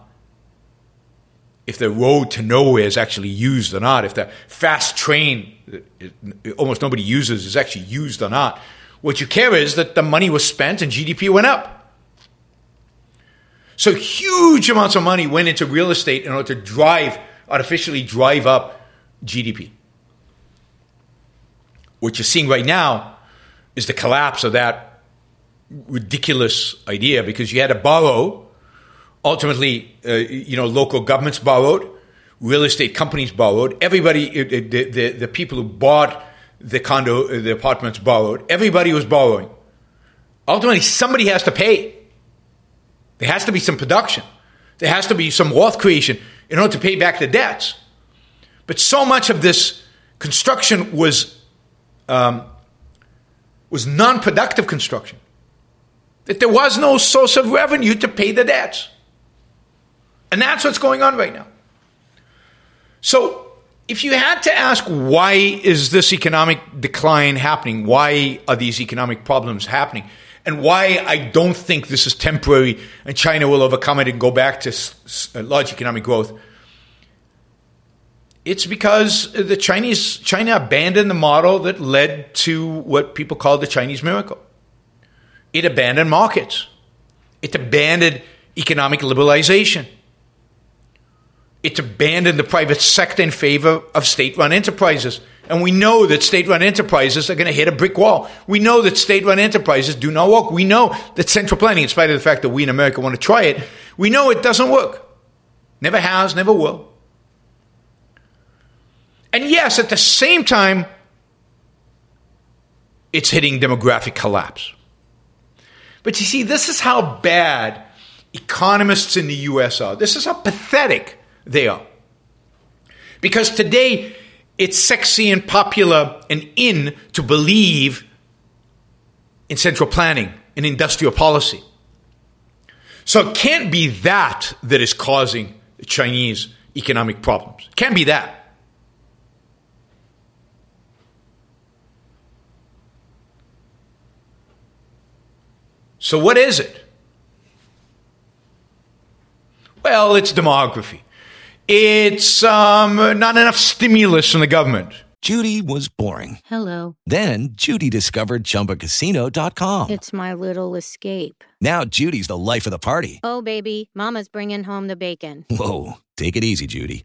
if the road to nowhere is actually used or not, if the fast train that almost nobody uses is actually used or not. What you care is that the money was spent and G D P went up. So huge amounts of money went into real estate in order to drive, artificially drive up G D P. What you're seeing right now is the collapse of that ridiculous idea, because you had to borrow. Ultimately, uh, you know, local governments borrowed, real estate companies borrowed, everybody, the, the, the people who bought the condo, the apartments borrowed, everybody was borrowing. Ultimately, somebody has to pay. There has to be some production. There has to be some wealth creation in order to pay back the debts. But so much of this construction was um, was non-productive construction, that there was no source of revenue to pay the debts. And that's what's going on right now. So if you had to ask, why is this economic decline happening? Why are these economic problems happening? And why I don't think this is temporary and China will overcome it and go back to s- s- large economic growth, it's because the Chinese China abandoned the model that led to what people call the Chinese miracle. It abandoned markets. It abandoned economic liberalization. It abandoned the private sector in favor of state-run enterprises. And we know that state-run enterprises are going to hit a brick wall. We know that state-run enterprises do not work. We know that central planning, in spite of the fact that we in America want to try it, we know it doesn't work. Never has, never will. And yes, at the same time, it's hitting demographic collapse. But you see, this is how bad economists in the U S are. This is how pathetic they are. Because today, it's sexy and popular and in to believe in central planning and industrial policy. So it can't be that that is causing the Chinese economic problems. It can't be that. So what is it? Well, it's demography. It's um, not enough stimulus from the government. Judy was boring. Hello. Then Judy discovered Chumba Casino dot com. It's my little escape. Now Judy's the life of the party. Oh, baby, mama's bringing home the bacon. Whoa, take it easy, Judy.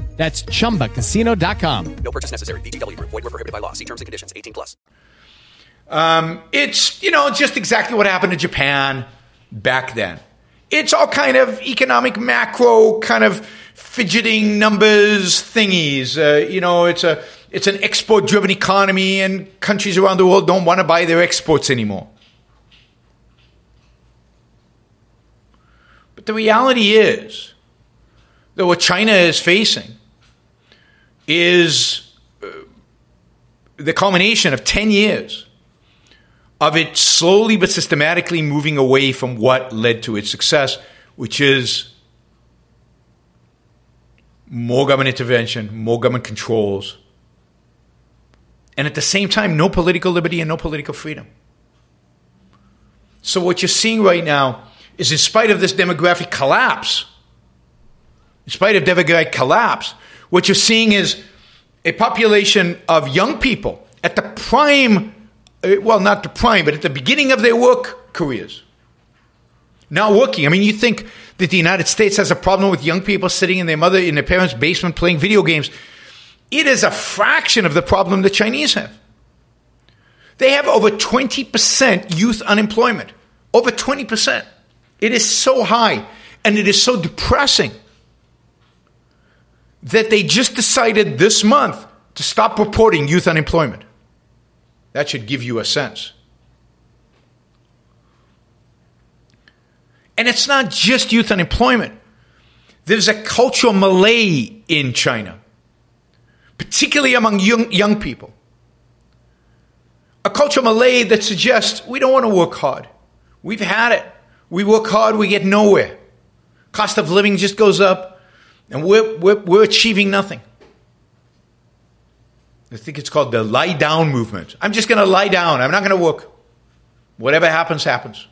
That's Chumba Casino dot com. No purchase necessary. V G W Group. Void where prohibited by law. See terms and conditions. eighteen plus. Um, it's, you know, just exactly what happened in Japan. back then. It's all kind of economic macro kind of fidgeting numbers thingies. Uh, you know, it's a it's an export-driven economy, and countries around the world don't want to buy their exports anymore. But the reality is that what China is facing is the culmination of ten years of it slowly but systematically moving away from what led to its success, which is more government intervention, more government controls, and at the same time, no political liberty and no political freedom. So what you're seeing right now is in spite of this demographic collapse, in spite of demographic collapse, what you're seeing is a population of young people at the prime, well, not the prime, but at the beginning of their work careers, not working. I mean, you think that the United States has a problem with young people sitting in their mother, in their parents' basement playing video games. It is a fraction of the problem the Chinese have. They have over twenty percent youth unemployment, over twenty percent. It is so high, and it is so depressing that they just decided this month to stop reporting youth unemployment. That should give you a sense. And it's not just youth unemployment. There's a cultural malaise in China, particularly among young, young people. A cultural malaise that suggests we don't want to work hard. We've had it. We work hard, we get nowhere. Cost of living just goes up, and we're, we're, we're achieving nothing. I think it's called the lie down movement. I'm just going to lie down. I'm not going to work. Whatever happens, happens.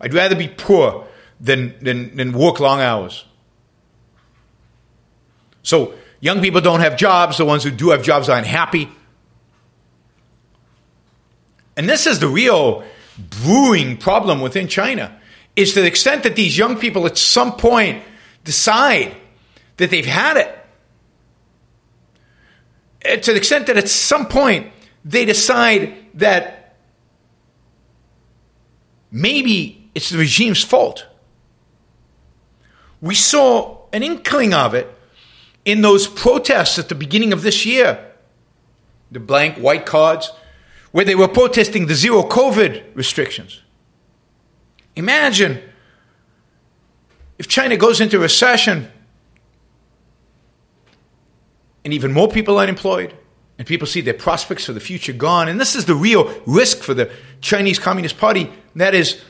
I'd rather be poor than, than, than work long hours. So young people don't have jobs. The ones who do have jobs are unhappy. And this is the real brewing problem within China, is to the extent that these young people at some point decide that they've had it. To the extent that at some point they decide that maybe it's the regime's fault. We saw an inkling of it in those protests at the beginning of this year, the blank white cards, where they were protesting the zero COVID restrictions. Imagine if China goes into recession and even more people unemployed, and people see their prospects for the future gone. And this is the real risk for the Chinese Communist Party. That is,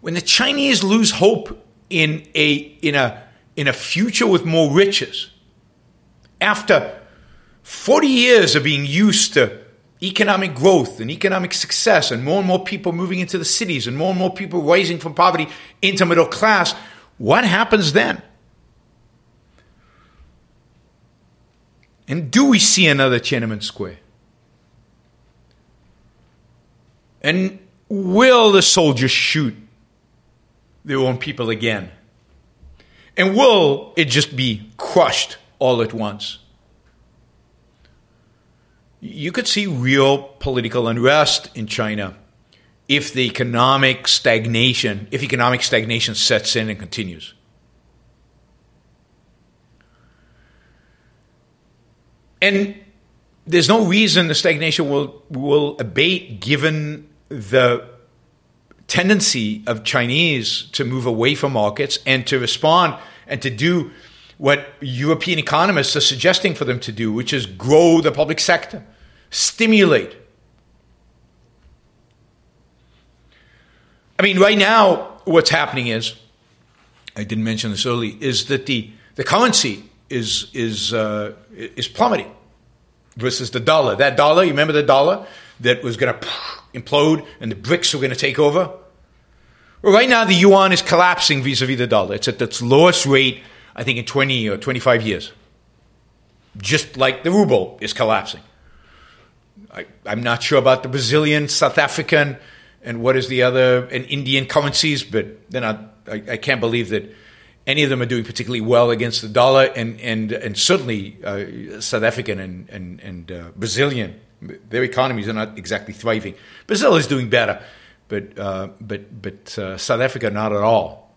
when the Chinese lose hope in a in a in a future with more riches, after forty years of being used to economic growth and economic success, and more and more people moving into the cities, and more and more people rising from poverty into middle class, what happens then? And do we see another Tiananmen Square? And will the soldiers shoot their own people again? And will it just be crushed all at once? You could see real political unrest in China if the economic stagnation, if economic stagnation sets in and continues. And there's no reason the stagnation will, will abate given the tendency of Chinese to move away from markets and to respond and to do what European economists are suggesting for them to do, which is grow the public sector, stimulate. I mean, right now, what's happening is, I didn't mention this early, is that the, the currency is is uh, is plummeting versus the dollar. That dollar, you remember the dollar that was going to implode and the BRICS were going to take over? Well, right now the yuan is collapsing vis-a-vis the dollar. It's at its lowest rate, I think, in twenty or twenty-five years. Just like the ruble is collapsing. I, I'm not sure about the Brazilian, South African, and what is the other, and Indian currencies, but they're not, I, I can't believe that any of them are doing particularly well against the dollar, and and and certainly uh, South African and and, and uh, Brazilian, their economies are not exactly thriving. Brazil is doing better, but uh, but but uh, South Africa not at all.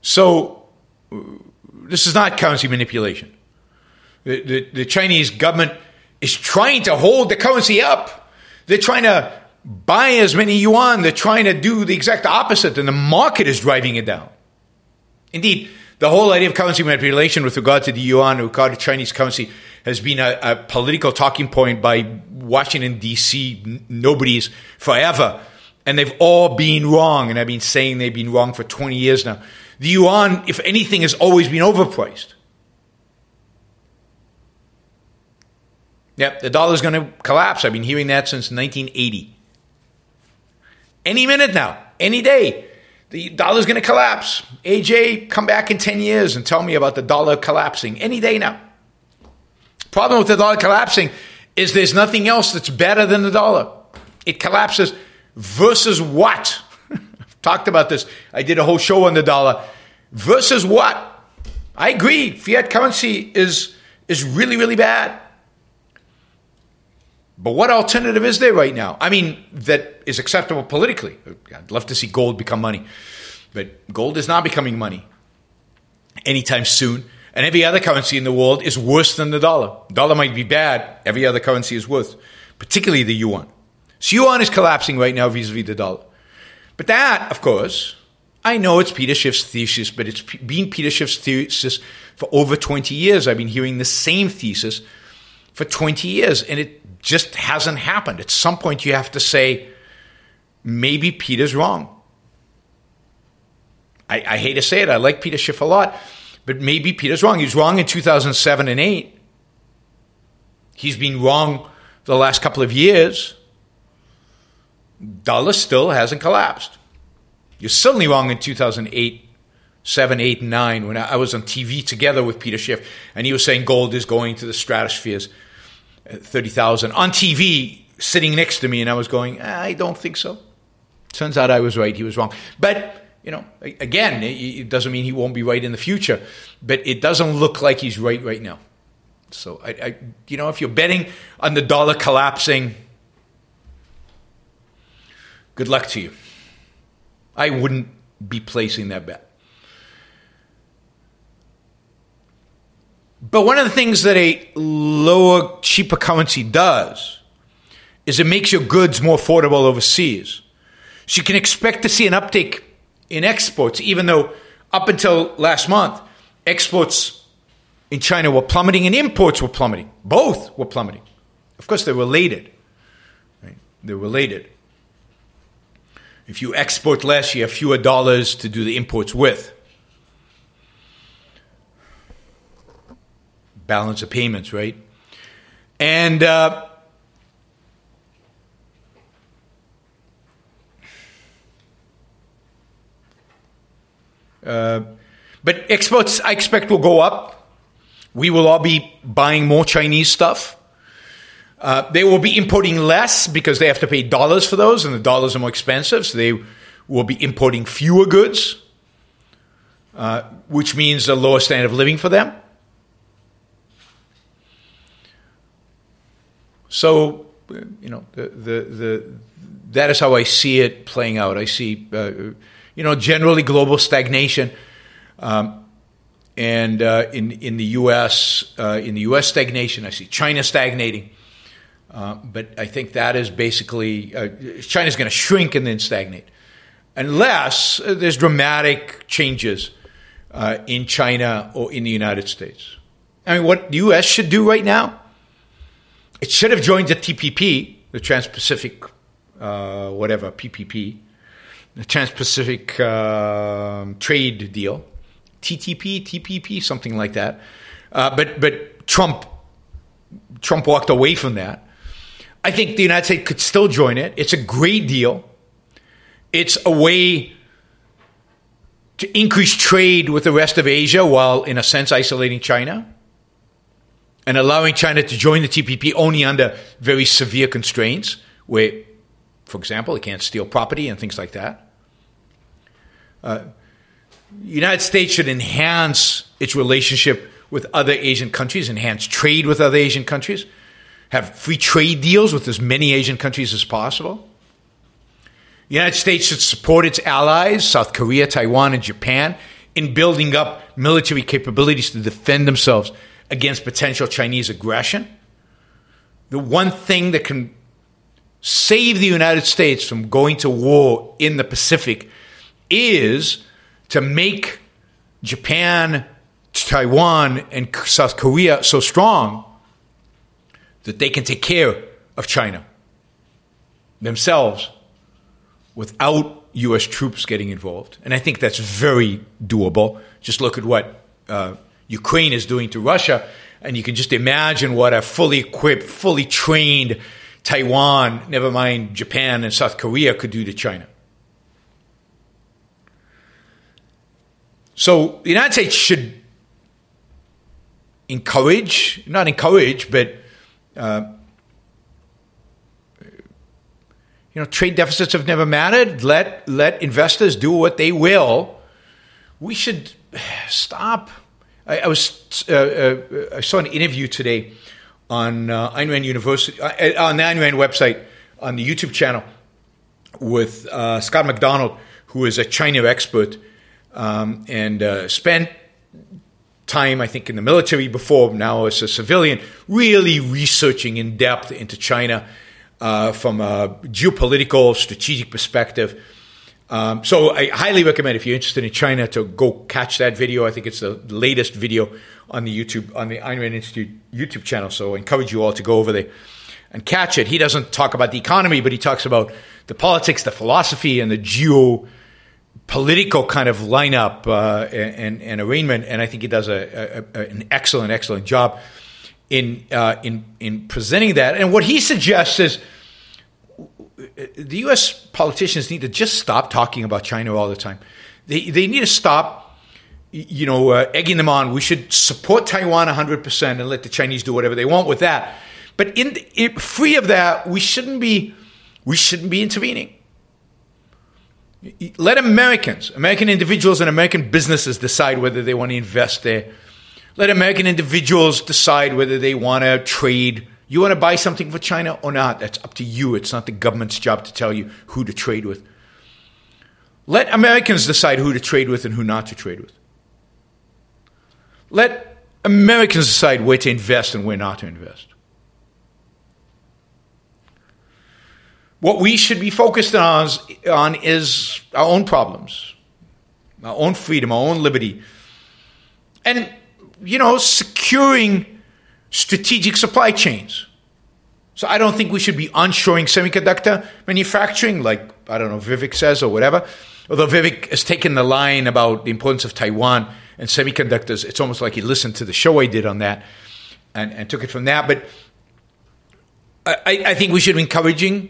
So this is not currency manipulation. The, the, the Chinese government is trying to hold the currency up. They're trying to buy as many yuan. They're trying to do the exact opposite, and the market is driving it down. Indeed, the whole idea of currency manipulation with regard to the yuan, with regard to Chinese currency, has been a, a political talking point by Washington, D C, n- nobodies forever. And they've all been wrong, and I've been saying they've been wrong for twenty years now. The yuan, if anything, has always been overpriced. Yep, the dollar's going to collapse. I've been hearing that since nineteen eighty. Any minute now, any day, the dollar's going to collapse. A J, come back in ten years and tell me about the dollar collapsing any day now. Problem with the dollar collapsing is there's nothing else that's better than the dollar. It collapses versus what? I've talked about this. I did a whole show on the dollar. Versus what? I agree. Fiat currency is is really, really bad. But what alternative is there right now? I mean, that is acceptable politically. I'd love to see gold become money. But gold is not becoming money anytime soon. And every other currency in the world is worse than the dollar. Dollar might be bad. Every other currency is worse, particularly the yuan. So yuan is collapsing right now vis-a-vis the dollar. But that, of course, I know it's Peter Schiff's thesis, but it's been Peter Schiff's thesis for over twenty years. I've been hearing the same thesis for twenty years, and it just hasn't happened. At some point, you have to say, maybe Peter's wrong. I, I hate to say it. I like Peter Schiff a lot, but maybe Peter's wrong. He was wrong in two thousand seven and eight. He's been wrong the last couple of years. Dollar still hasn't collapsed. You're certainly wrong in two thousand eight, seven, eight, nine, when I was on T V together with Peter Schiff, and he was saying gold is going to the stratospheres. thirty thousand on T V sitting next to me, and I was going, I don't think so. Turns out I was right. He was wrong. But, you know, again, it doesn't mean he won't be right in the future, but it doesn't look like he's right right now. So, I, I you know, if you're betting on the dollar collapsing, good luck to you. I wouldn't be placing that bet. But one of the things that a lower, cheaper currency does is it makes your goods more affordable overseas. So you can expect to see an uptick in exports, even though up until last month, exports in China were plummeting and imports were plummeting. Both were plummeting. Of course, they're related. Right? They're related. If you export less, you have fewer dollars to do the imports with. Balance of payments, right? And uh, uh, but exports, I expect, will go up. We will all be buying more Chinese stuff. Uh, they will be importing less because they have to pay dollars for those, and the dollars are more expensive, so they will be importing fewer goods, uh, which means a lower standard of living for them. So, you know, the, the the that is how I see it playing out. I see, uh, you know, generally global stagnation, um, and uh, in in the U S uh, in the U S stagnation. I see China stagnating, uh, but I think that is basically uh, China's going to shrink and then stagnate, unless there's dramatic changes uh, in China or in the United States. I mean, what the U S should do right now. It should have joined the T P P, the Trans-Pacific, uh, whatever, P P P, the Trans-Pacific uh, Trade Deal, T T P, T P P, something like that. Uh, but but Trump Trump walked away from that. I think the United States could still join it. It's a great deal. It's a way to increase trade with the rest of Asia while, in a sense, isolating China. And allowing China to join the T P P only under very severe constraints, where, for example, it can't steal property and things like that. Uh, the United States should enhance its relationship with other Asian countries, enhance trade with other Asian countries, have free trade deals with as many Asian countries as possible. The United States should support its allies, South Korea, Taiwan, and Japan, in building up military capabilities to defend themselves against potential Chinese aggression. The one thing that can save the United States from going to war in the Pacific is to make Japan, Taiwan, and South Korea so strong that they can take care of China themselves without U S troops getting involved. And I think that's very doable. Just look at what uh, Ukraine is doing to Russia, and you can just imagine what a fully equipped, fully trained Taiwan, never mind Japan and South Korea, could do to China. So the United States should encourage, not encourage, but Uh, you know, trade deficits have never mattered. Let let investors do what they will. We should stop. I, I was uh, uh, I saw an interview today on uh, Ayn Rand University uh, on the Ayn Rand website on the YouTube channel with uh, Scott McDonald, who is a China expert um, and uh, spent time, I think, in the military before, now as a civilian, really researching in depth into China uh, from a geopolitical, strategic perspective. Um, so I highly recommend, if you're interested in China, to go catch that video. I think it's the latest video on the YouTube, on the Ayn Rand Institute YouTube channel. So I encourage you all to go over there and catch it. He doesn't talk about the economy, but he talks about the politics, the philosophy, and the geo political kind of lineup uh, and, and arraignment, and I think he does a, a, a, an excellent, excellent job in uh, in in presenting that. And what he suggests is the U S politicians need to just stop talking about China all the time. They they need to stop, you know, uh, egging them on. We should support Taiwan one hundred percent and let the Chinese do whatever they want with that. But in, in free of that, we shouldn't be we shouldn't be intervening. Let Americans, American individuals and American businesses decide whether they want to invest there. Let American individuals decide whether they want to trade. You want to buy something for China or not? That's up to you. It's not the government's job to tell you who to trade with. Let Americans decide who to trade with and who not to trade with. Let Americans decide where to invest and where not to invest. What we should be focused on is, on is our own problems, our own freedom, our own liberty. And, you know, securing strategic supply chains. So I don't think we should be onshoring semiconductor manufacturing, like, I don't know, Vivek says or whatever. Although Vivek has taken the line about the importance of Taiwan and semiconductors. It's almost like he listened to the show I did on that and, and took it from that. But I, I think we should be encouraging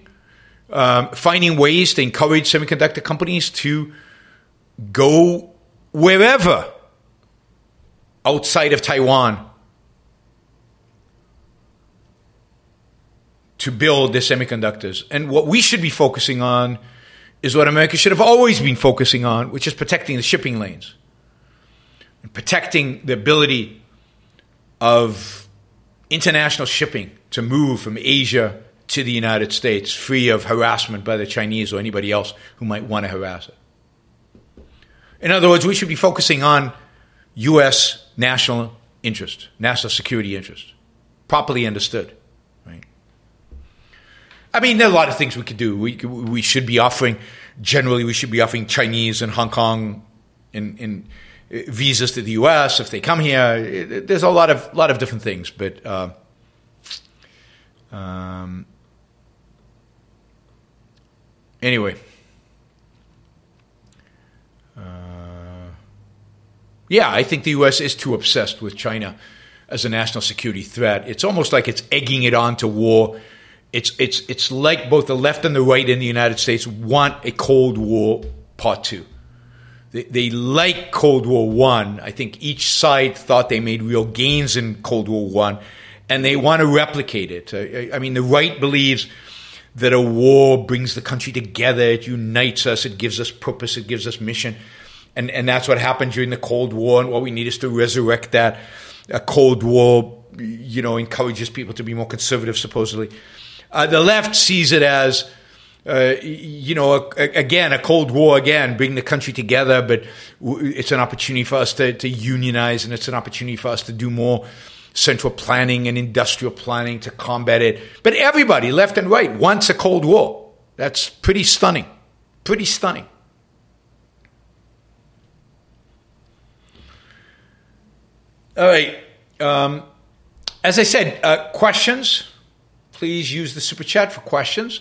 Um, finding ways to encourage semiconductor companies to go wherever outside of Taiwan to build their semiconductors. And what we should be focusing on is what America should have always been focusing on, which is protecting the shipping lanes and protecting the ability of international shipping to move from Asia to the United States, free of harassment by the Chinese or anybody else who might want to harass it. In other words, we should be focusing on U S national interest, national security interest, properly understood. Right? I mean, there are a lot of things we could do. We we should be offering, generally, we should be offering Chinese and Hong Kong in, in visas to the U S if they come here. There's a lot of lot of different things, but Uh, um. Anyway, uh, yeah, I think the U S is too obsessed with China as a national security threat. It's almost like it's egging it on to war. It's it's it's like both the left and the right in the United States want a Cold War part two. They, they like Cold War One. I think each side thought they made real gains in Cold War One, and they want to replicate it. I, I mean, the right believes that a war brings the country together, it unites us, it gives us purpose, it gives us mission. And and that's what happened during the Cold War, and what we need is to resurrect that. A Cold War you know, encourages people to be more conservative, supposedly. Uh, the left sees it as, uh, you know, a, a, again, a Cold War, again, bring the country together, but w- it's an opportunity for us to, to unionize, and it's an opportunity for us to do more central planning and industrial planning to combat it. But everybody, left and right, wants a Cold War. That's pretty stunning. Pretty stunning. All right. Um, as I said, uh, questions. Please use the Super Chat for questions.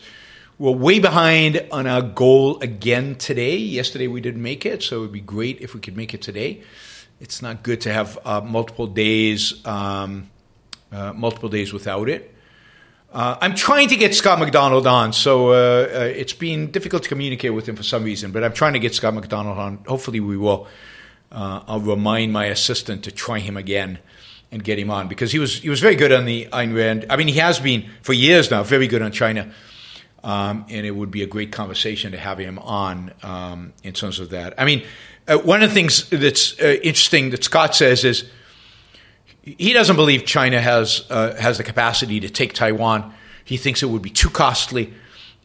We're way behind on our goal again today. Yesterday we didn't make it, so it would be great if we could make it today. It's not good to have uh, multiple days, um, uh, multiple days without it. Uh, I'm trying to get Scott McDonald on, so uh, uh, it's been difficult to communicate with him for some reason, but I'm trying to get Scott McDonald on. Hopefully we will. Uh, I'll remind my assistant to try him again and get him on, because he was he was very good on the Ayn Rand. I mean, he has been for years now very good on China, um, and it would be a great conversation to have him on um, in terms of that. I mean, uh, one of the things that's uh, interesting that Scott says is, he doesn't believe China has uh, has the capacity to take Taiwan. He thinks it would be too costly,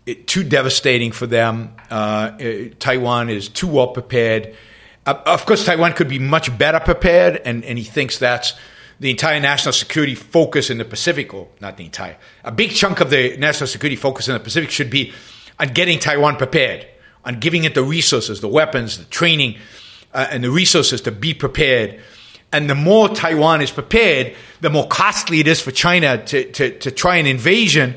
it, too devastating for them. Uh, uh, Taiwan is too well prepared. Uh, of course, Taiwan could be much better prepared, and, and he thinks that's the entire national security focus in the Pacific, or not the entire, a big chunk of the national security focus in the Pacific should be on getting Taiwan prepared, on giving it the resources, the weapons, the training, uh, and the resources to be prepared. And the more Taiwan is prepared, the more costly it is for China to, to, to try an invasion,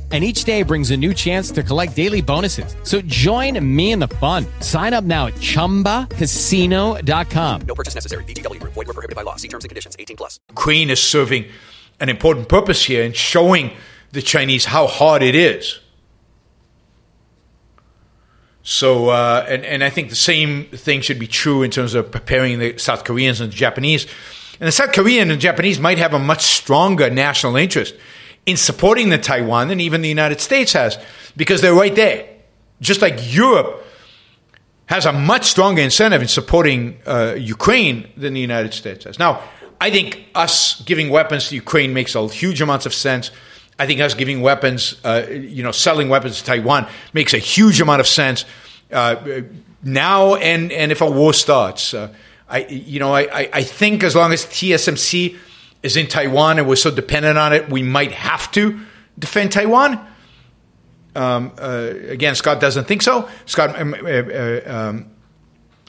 and each day brings a new chance to collect daily bonuses. So join me in the fun. Sign up now at chumba casino dot com. No purchase necessary. V G W. Void where prohibited by law. See terms and conditions. eighteen plus. Ukraine is serving an important purpose here in showing the Chinese how hard it is. So, uh, and, and I think the same thing should be true in terms of preparing the South Koreans and the Japanese. And the South Korean and Japanese might have a much stronger national interest in supporting the Taiwan than even the United States has, because they're right there. Just like Europe has a much stronger incentive in supporting uh, Ukraine than the United States has. Now, I think us giving weapons to Ukraine makes a huge amount of sense. I think us giving weapons, uh, you know, selling weapons to Taiwan makes a huge amount of sense uh, now and, and if a war starts. Uh, I, you know, I, I think as long as T S M C is in Taiwan and we're so dependent on it, we might have to defend Taiwan. Um, uh, again, Scott doesn't think so. Scott um, uh, um,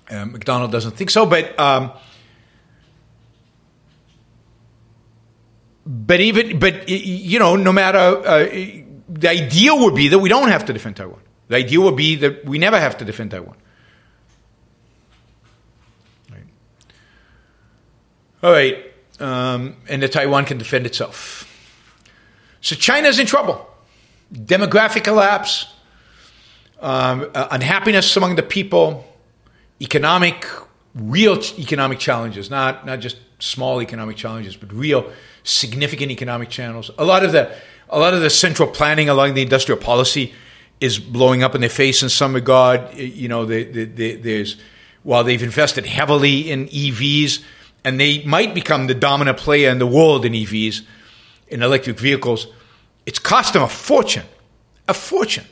uh, McDonald doesn't think so. But um, but even but you know, no matter uh, the ideal would be that we don't have to defend Taiwan. The ideal would be that we never have to defend Taiwan. All right. All right. Um, and that Taiwan can defend itself. So China's in trouble. Demographic collapse, um, uh, unhappiness among the people, economic, real ch- economic challenges, not not just small economic challenges, but real significant economic channels. A lot of the a lot of the central planning along the industrial policy is blowing up in their face in some regard. You know, they, they, they, there's while they've invested heavily in E Vs. And they might become the dominant player in the world in E Vs, in electric vehicles. It's cost them a fortune, a fortune,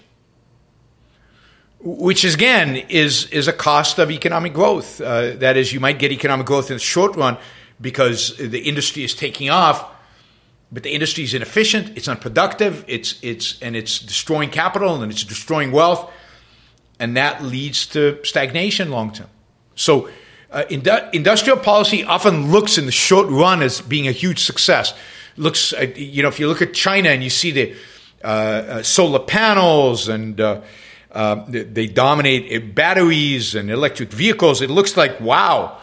which is, again, is, is a cost of economic growth. Uh, that is, you might get economic growth in the short run because the industry is taking off, but the industry is inefficient, it's unproductive, it's it's and it's destroying capital and it's destroying wealth, and that leads to stagnation long term. So. Uh, indu- industrial policy often looks in the short run as being a huge success. Looks, uh, you know, if you look at China and you see the uh, uh, solar panels and uh, uh, they, they dominate batteries and electric vehicles, it looks like, wow,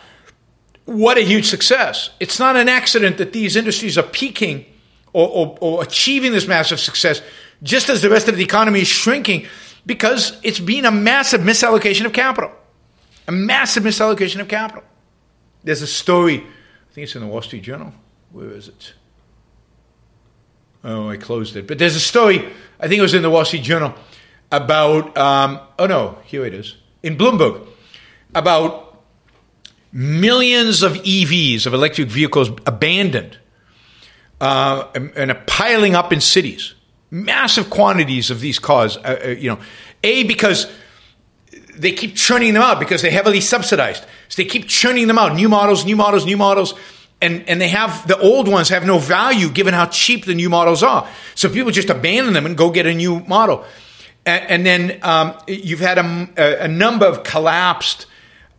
what a huge success. It's not an accident that these industries are peaking or, or, or achieving this massive success just as the rest of the economy is shrinking, because it's been a massive misallocation of capital. A massive misallocation of capital. There's a story, I think it's in the Wall Street Journal. Where is it? Oh, I closed it. But there's a story, I think it was in the Wall Street Journal, about, um, oh no, here it is, in Bloomberg, about millions of E Vs, of electric vehicles, abandoned uh, and, and are piling up in cities. Massive quantities of these cars, uh, uh, you know, A, because they keep churning them out because they're heavily subsidized. So they keep churning them out, new models, new models, new models. And and they have, the old ones have no value given how cheap the new models are. So people just abandon them and go get a new model. And, and then um, you've had a, a number of collapsed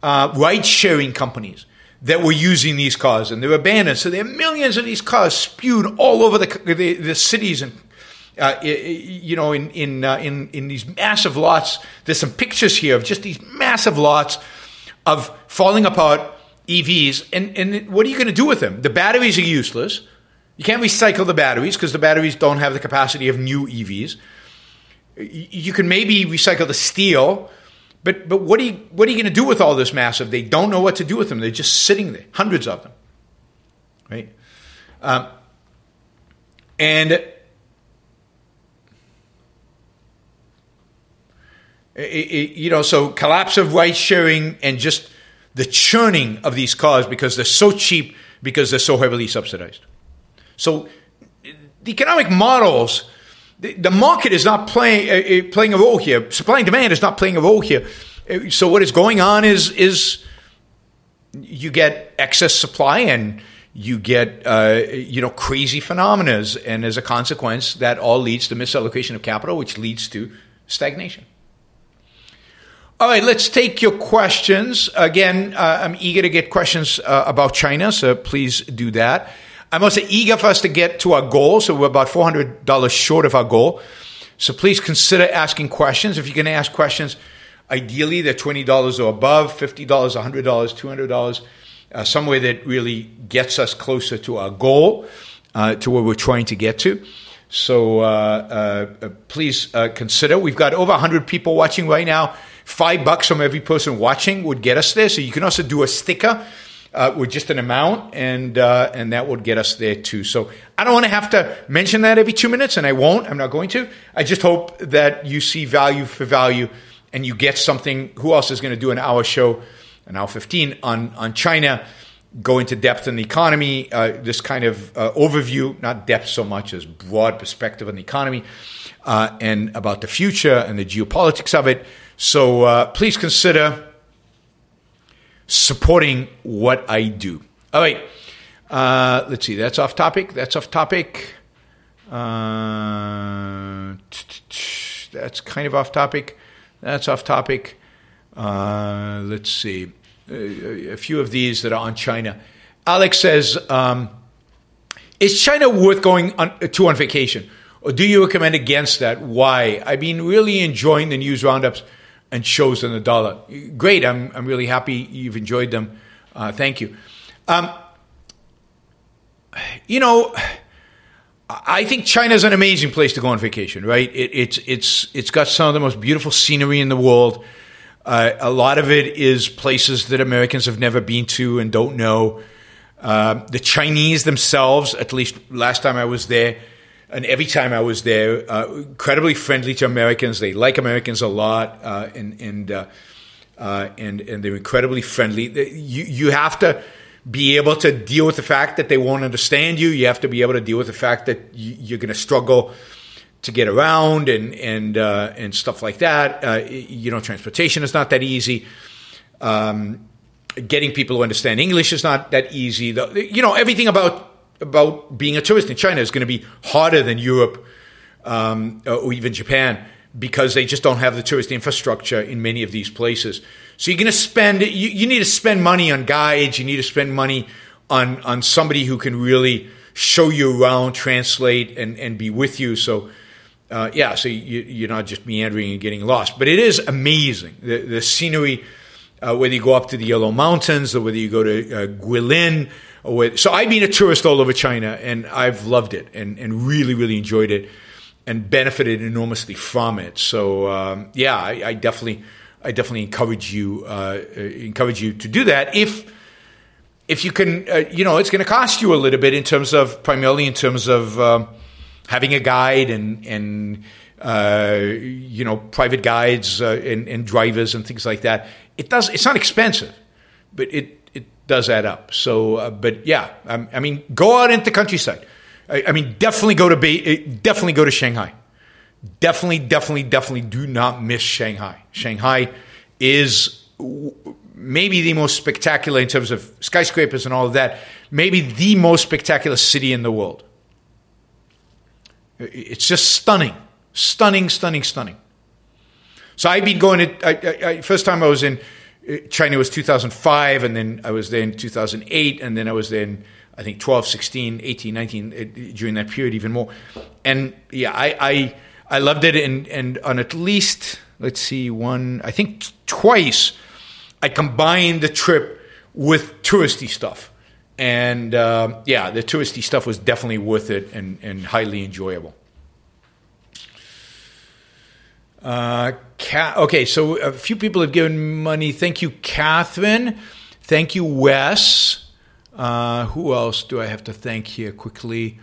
uh, ride-sharing companies that were using these cars, and they were abandoned. So there are millions of these cars spewed all over the the, the cities and uh, you know in in, uh, in in these massive lots. There's some pictures here of just these massive lots of falling apart E Vs, and, and what are you going to do with them? The batteries are useless. You can't recycle the batteries because the batteries don't have the capacity of new E Vs. You can maybe recycle the steel, but but what are you, what are you going to do with all this massive? They don't know what to do with them. They're just sitting there, hundreds of them, right? Um, and it, it, you know, so collapse of ride sharing and just the churning of these cars because they're so cheap, because they're so heavily subsidized. So the economic models, the, the market is not playing uh, playing a role here. Supply and demand is not playing a role here. So what is going on is is you get excess supply and you get uh, you know crazy phenomena, and as a consequence, that all leads to misallocation of capital, which leads to stagnation. All right, let's take your questions. Again, uh, I'm eager to get questions uh, about China, so please do that. I'm also eager for us to get to our goal, so we're about four hundred dollars short of our goal. So please consider asking questions. If you can ask questions, ideally they're twenty dollars or above, fifty dollars, one hundred dollars, two hundred dollars, uh, somewhere that really gets us closer to our goal, uh, to where we're trying to get to. So uh, uh, please uh, consider. We've got over one hundred people watching right now. Five bucks from every person watching would get us there. So you can also do a sticker uh, with just an amount, and uh, and that would get us there too. So I don't want to have to mention that every two minutes, and I won't. I'm not going to. I just hope that you see value for value, and you get something. Who else is going to do an hour show, an hour fifteen on on China, go into depth on the economy, uh, this kind of uh, overview, not depth so much as broad perspective on the economy, uh, and about the future and the geopolitics of it. So uh, please consider supporting what I do. All right. Uh, let's see. That's off topic. That's off topic. Uh, t- t- t- that's kind of off topic. That's off topic. Uh, let's see. A, a few of these that are on China. Alex says, um, is China worth going on, to on vacation? Or do you recommend against that? Why? I've been really enjoying the news roundups and shows on the dollar. Great. I'm I'm really happy you've enjoyed them. Uh, thank you. Um, you know, I think China's an amazing place to go on vacation, right? It, it's it's it's got some of the most beautiful scenery in the world. Uh, a lot of it is places that Americans have never been to and don't know. Uh, the Chinese themselves, at least last time I was there, and every time I was there, uh, incredibly friendly to Americans. They like Americans a lot, uh, and and, uh, uh, and and they're incredibly friendly. They, you you have to be able to deal with the fact that they won't understand you. You have to be able to deal with the fact that you, you're going to struggle to get around and and uh, and stuff like that. Uh, you know, transportation is not that easy. Um, getting people to understand English is not that easy. The, you know, everything about. about being a tourist in China is going to be harder than Europe um, or even Japan, because they just don't have the tourist infrastructure in many of these places. So you're going to spend, you, you need to spend money on guides, you need to spend money on on somebody who can really show you around, translate, and, and be with you. So uh, yeah, so you, you're not just meandering and getting lost. But it is amazing, the, the scenery, uh, whether you go up to the Yellow Mountains or whether you go to uh, Guilin. So I've been a tourist all over China, and I've loved it and, and really, really enjoyed it. and benefited enormously from it. So um, yeah, I, I definitely, I definitely encourage you, uh, encourage you to do that. If if you can, uh, you know, it's going to cost you a little bit in terms of primarily in terms of um, having a guide and and uh, you know private guides uh, and, and drivers and things like that. It does. It's not expensive, but it it does add up. So, uh, but yeah, I, I mean, go out into the countryside. I, I mean, definitely go to Be- definitely go to Shanghai. Definitely, definitely, definitely do not miss Shanghai. Shanghai is w- maybe the most spectacular in terms of skyscrapers and all of that. Maybe the most spectacular city in the world. It's just stunning, stunning, stunning, stunning. So I've been going to. I, I, I, first time I was in China was two thousand five, and then I was there in two thousand eight, and then I was there in I think twelve, sixteen, eighteen, nineteen, it, during that period even more. And yeah, I I, I loved it. And, and on at least, let's see, one, I think t- twice, I combined the trip with touristy stuff. And uh, yeah, the touristy stuff was definitely worth it and, and highly enjoyable. Uh, Ka- okay, so a few people have given money. Thank you, Catherine. Thank you, Wes. Uh, who else do I have to thank here quickly?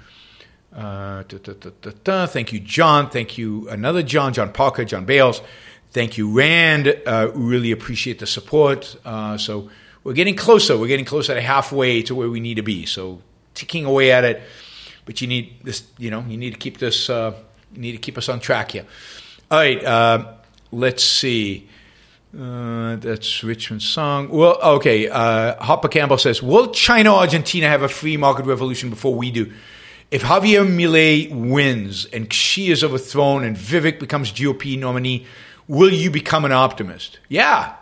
Uh, da, da, da, da, da. Thank you, John. Thank you, another John, John Parker, John Bales. Thank you, Rand. Uh, really appreciate the support. Uh, so we're getting closer. We're getting closer to halfway to where we need to be. So ticking away at it, but you need this. You know, you need to keep this. Uh, you need to keep us on track here. All right. Uh, let's see. Uh, that's Richmond Song. Well, okay. Uh, Hopper Campbell says, will China or Argentina have a free market revolution before we do? If Javier Milei wins and Xi is overthrown and Vivek becomes G O P nominee, will you become an optimist? Yeah.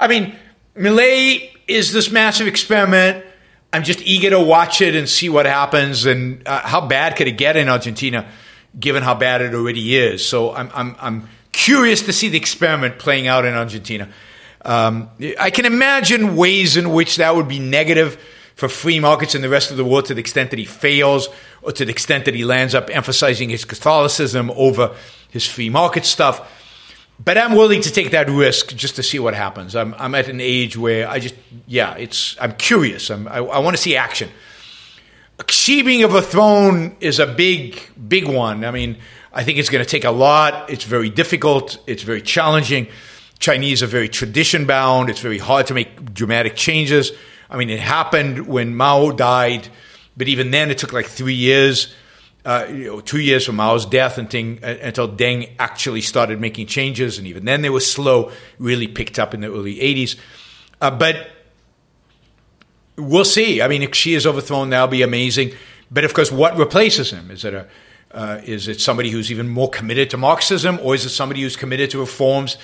I mean, Milei is this massive experiment. I'm just eager to watch it and see what happens. And uh, how bad could it get in Argentina, given how bad it already is? So I'm, I'm, I'm curious to see the experiment playing out in Argentina. Um, I can imagine ways in which that would be negative for free markets in the rest of the world to the extent that he fails or to the extent that he lands up emphasizing his Catholicism over his free market stuff. But I'm willing to take that risk just to see what happens. I'm, I'm at an age where I just, yeah, it's. I'm curious. I'm, I, I want to see action. Xi being overthrown is a big, big one. I mean, I think it's going to take a lot. It's very difficult. It's very challenging. Chinese are very tradition-bound. It's very hard to make dramatic changes. I mean, it happened when Mao died, but even then it took like three years, uh, you know, two years from Mao's death until, until Deng actually started making changes, and even then they were slow, really picked up in the early eighties. Uh, but we'll see. I mean, if Xi is overthrown, that'll be amazing. But of course, what replaces him? Is it a uh, is it somebody who's even more committed to Marxism, or is it somebody who's committed to reforms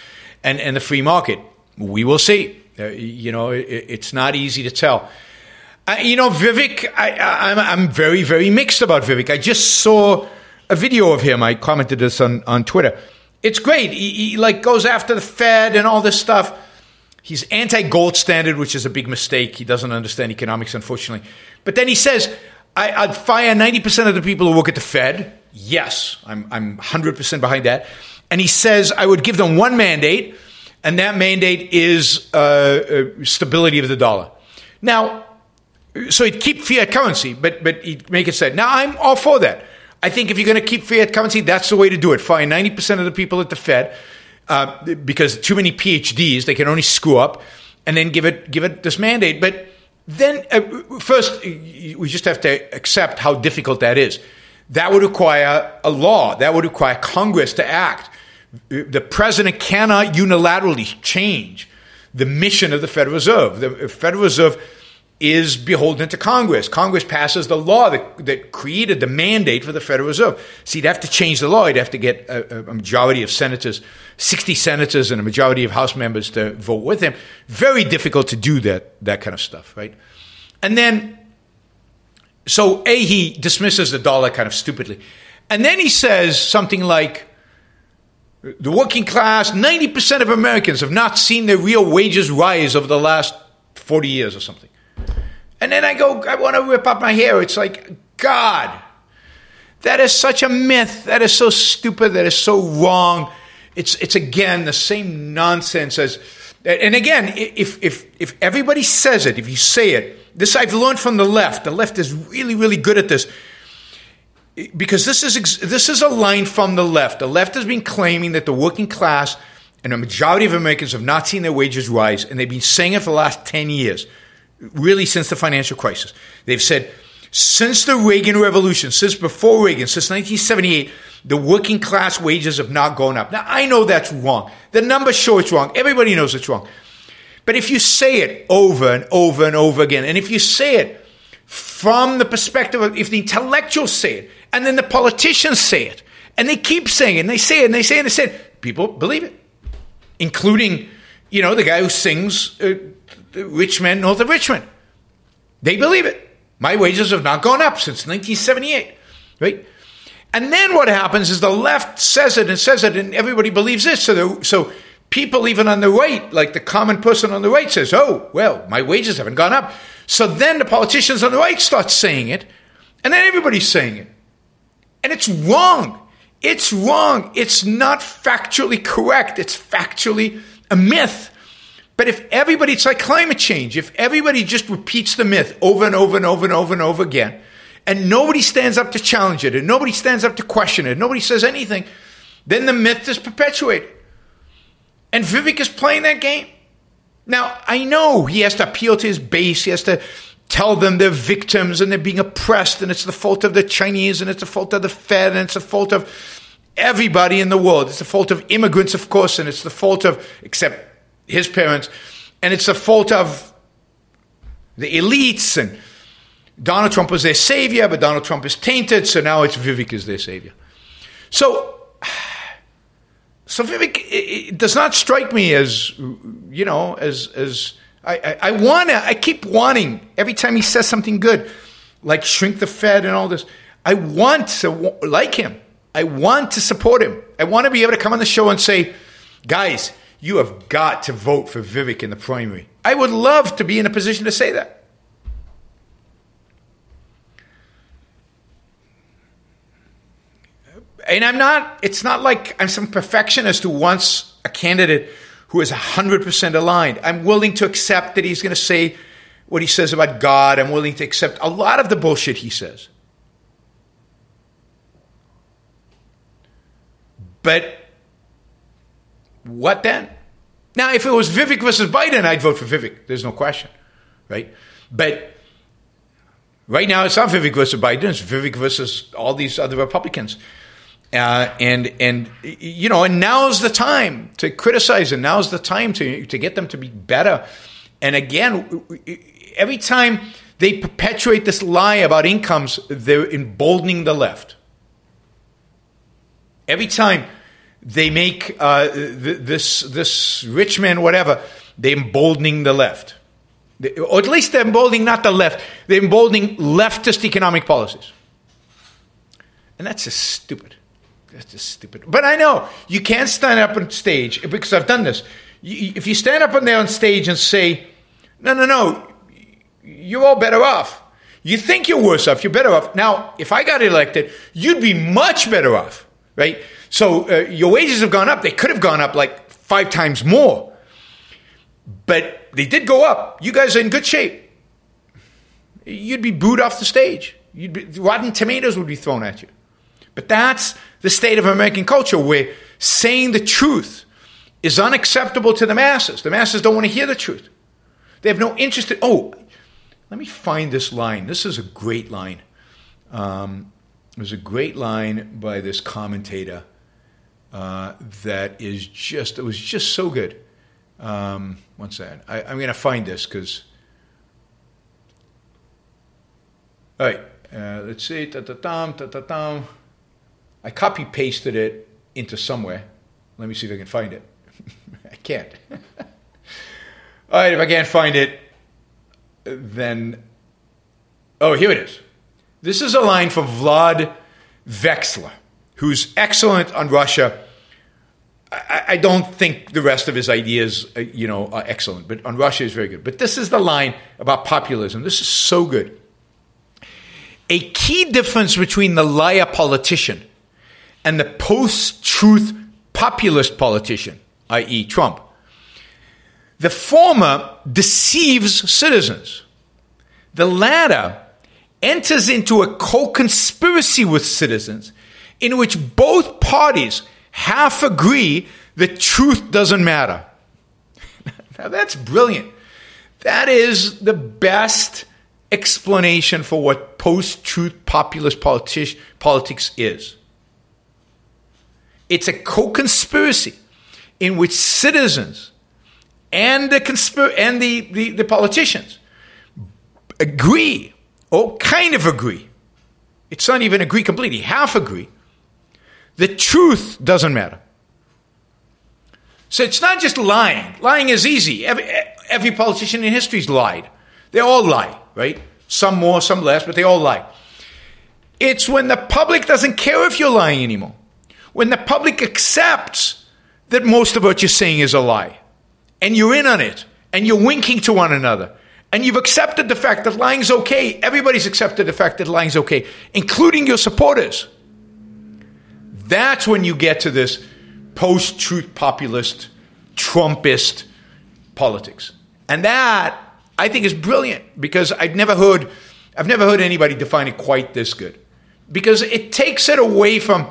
and, and the free market? We will see. Uh, you know, it, it's not easy to tell. Uh, you know, Vivek, I, I, I'm, I'm very, very mixed about Vivek. I just saw a video of him. I commented this on, on Twitter. It's great. He, he like goes after the Fed and all this stuff. He's anti-gold standard, which is a big mistake. He doesn't understand economics, unfortunately. But then he says, I, I'd fire ninety percent of the people who work at the Fed. Yes, I'm, I'm one hundred percent behind that. And he says, I would give them one mandate, and that mandate is uh, stability of the dollar. Now, so he'd keep fiat currency, but but he'd make it said. Now, I'm all for that. I think if you're going to keep fiat currency, that's the way to do it. Fire ninety percent of the people at the Fed, uh, because too many P H Ds, they can only screw up, and then give it give it this mandate. But then, uh, first, we just have to accept how difficult that is. That would require a law. That would require Congress to act. The president cannot unilaterally change the mission of the Federal Reserve. The Federal Reserve is beholden to Congress. Congress passes the law that, that created the mandate for the Federal Reserve. So you'd have to change the law. You'd have to get a, a majority of senators, sixty senators and a majority of House members to vote with him. Very difficult to do that, that kind of stuff, right? And then, so A, he dismisses the dollar kind of stupidly. And then he says something like, the working class, ninety percent of Americans have not seen their real wages rise over the last forty years or something. And then I go, I want to rip up my hair. It's like, God, That is such a myth. That is so stupid. That is so wrong. It's it's again the same nonsense as. And again, if if if everybody says it, if you say it, this I've learned from the left. The left is really really good at this. Because this is this is a line from the left. The left has been claiming that the working class and a majority of Americans have not seen their wages rise, and they've been saying it for the last ten years, really since the financial crisis. They've said, since the Reagan Revolution, since before Reagan, since nineteen seventy-eight, the working class wages have not gone up. Now, I know that's wrong. The numbers show it's wrong. Everybody knows it's wrong. But if you say it over and over and over again, and if you say it from the perspective of, if the intellectuals say it, and then the politicians say it, and they keep saying it, and they say it, and they say it, and they say it, people believe it. Including, you know, the guy who sings uh, Rich Men North of Richmond. They believe it. My wages have not gone up since nineteen seventy-eight, right? And then what happens is the left says it and says it, and everybody believes it. So the, so people even on the right, like the common person on the right says, oh, well, my wages haven't gone up. So then the politicians on the right start saying it, and then everybody's saying it. And it's wrong. It's wrong. It's not factually correct. It's factually a myth. But if everybody, it's like climate change. If everybody just repeats the myth over and over and over and over and over again, and nobody stands up to challenge it, and nobody stands up to question it, nobody says anything, then the myth is perpetuated. And Vivek is playing that game. Now, I know he has to appeal to his base. He has to tell them they're victims and they're being oppressed and it's the fault of the Chinese and it's the fault of the Fed and it's the fault of everybody in the world. It's the fault of immigrants, of course, and it's the fault of, except his parents, and it's the fault of the elites, and Donald Trump was their savior, but Donald Trump is tainted, so now it's Vivek is their savior. So, so Vivek, it does not strike me as, you know, as as... I, I, I want to, I keep wanting, every time he says something good, like shrink the Fed and all this, I want to like him. I want to support him. I want to be able to come on the show and say, guys, you have got to vote for Vivek in the primary. I would love to be in a position to say that. And I'm not, it's not like I'm some perfectionist who wants a candidate who is one hundred percent aligned. I'm willing to accept that he's going to say what he says about God. I'm willing to accept a lot of the bullshit he says. But what then? Now, if it was Vivek versus Biden, I'd vote for Vivek. There's no question, right? But right now, it's not Vivek versus Biden. It's Vivek versus all these other Republicans. Uh, and, and you know, and now's the time to criticize, and now's the time to to get them to be better. And again, every time they perpetuate this lie about incomes, they're emboldening the left. Every time they make uh, th- this this rich man whatever, they're emboldening the left. They, or at least they're emboldening not the left, they're emboldening leftist economic policies. And that's just stupid. That's just stupid. But I know you can't stand up on stage, because I've done this. You, if you stand up on there on stage and say, no, no, no, you're all better off. You think you're worse off. You're better off. Now, if I got elected, you'd be much better off, right? So uh, your wages have gone up. They could have gone up like five times more. But they did go up. You guys are in good shape. You'd be booed off the stage. You'd be, rotten tomatoes would be thrown at you. But that's the state of American culture, where saying the truth is unacceptable to the masses. The masses don't want to hear the truth. They have no interest in... Oh, let me find this line. This is a great line. Um, there's a great line by this commentator uh, that is just... It was just so good. Um, one second. I, I'm going to find this because... All right. Uh, let's see. Ta-ta-tam, ta-ta-tam. I copy-pasted it into somewhere. Let me see if I can find it. I can't. All right, if I can't find it, then... Oh, here it is. This is a line from Vlad Vexler, who's excellent on Russia. I, I don't think the rest of his ideas, you know, are excellent, but on Russia is very good. But this is the line about populism. This is so good. a key difference between the liar politician and the post-truth populist politician, that is. Trump. The former deceives citizens. The latter enters into a co-conspiracy with citizens in which both parties half agree that truth doesn't matter. Now that's brilliant. That is the best explanation for what post-truth populist politi- politics is. It's a co-conspiracy in which citizens and the conspir- and the, the, the politicians agree, or kind of agree. It's not even agree completely, half agree. The truth doesn't matter. So it's not just lying. Lying is easy. Every, every politician in history's lied. They all lie, right? Some more, some less, but they all lie. It's when the public doesn't care if you're lying anymore. When the public accepts that most of what you're saying is a lie. And you're in on it. And you're winking to one another. And you've accepted the fact that lying's okay. Everybody's accepted the fact that lying's okay, including your supporters. That's when you get to this post-truth populist, Trumpist politics. And that, I think, is brilliant, because I've never heard, I've never heard anybody define it quite this good. Because it takes it away from,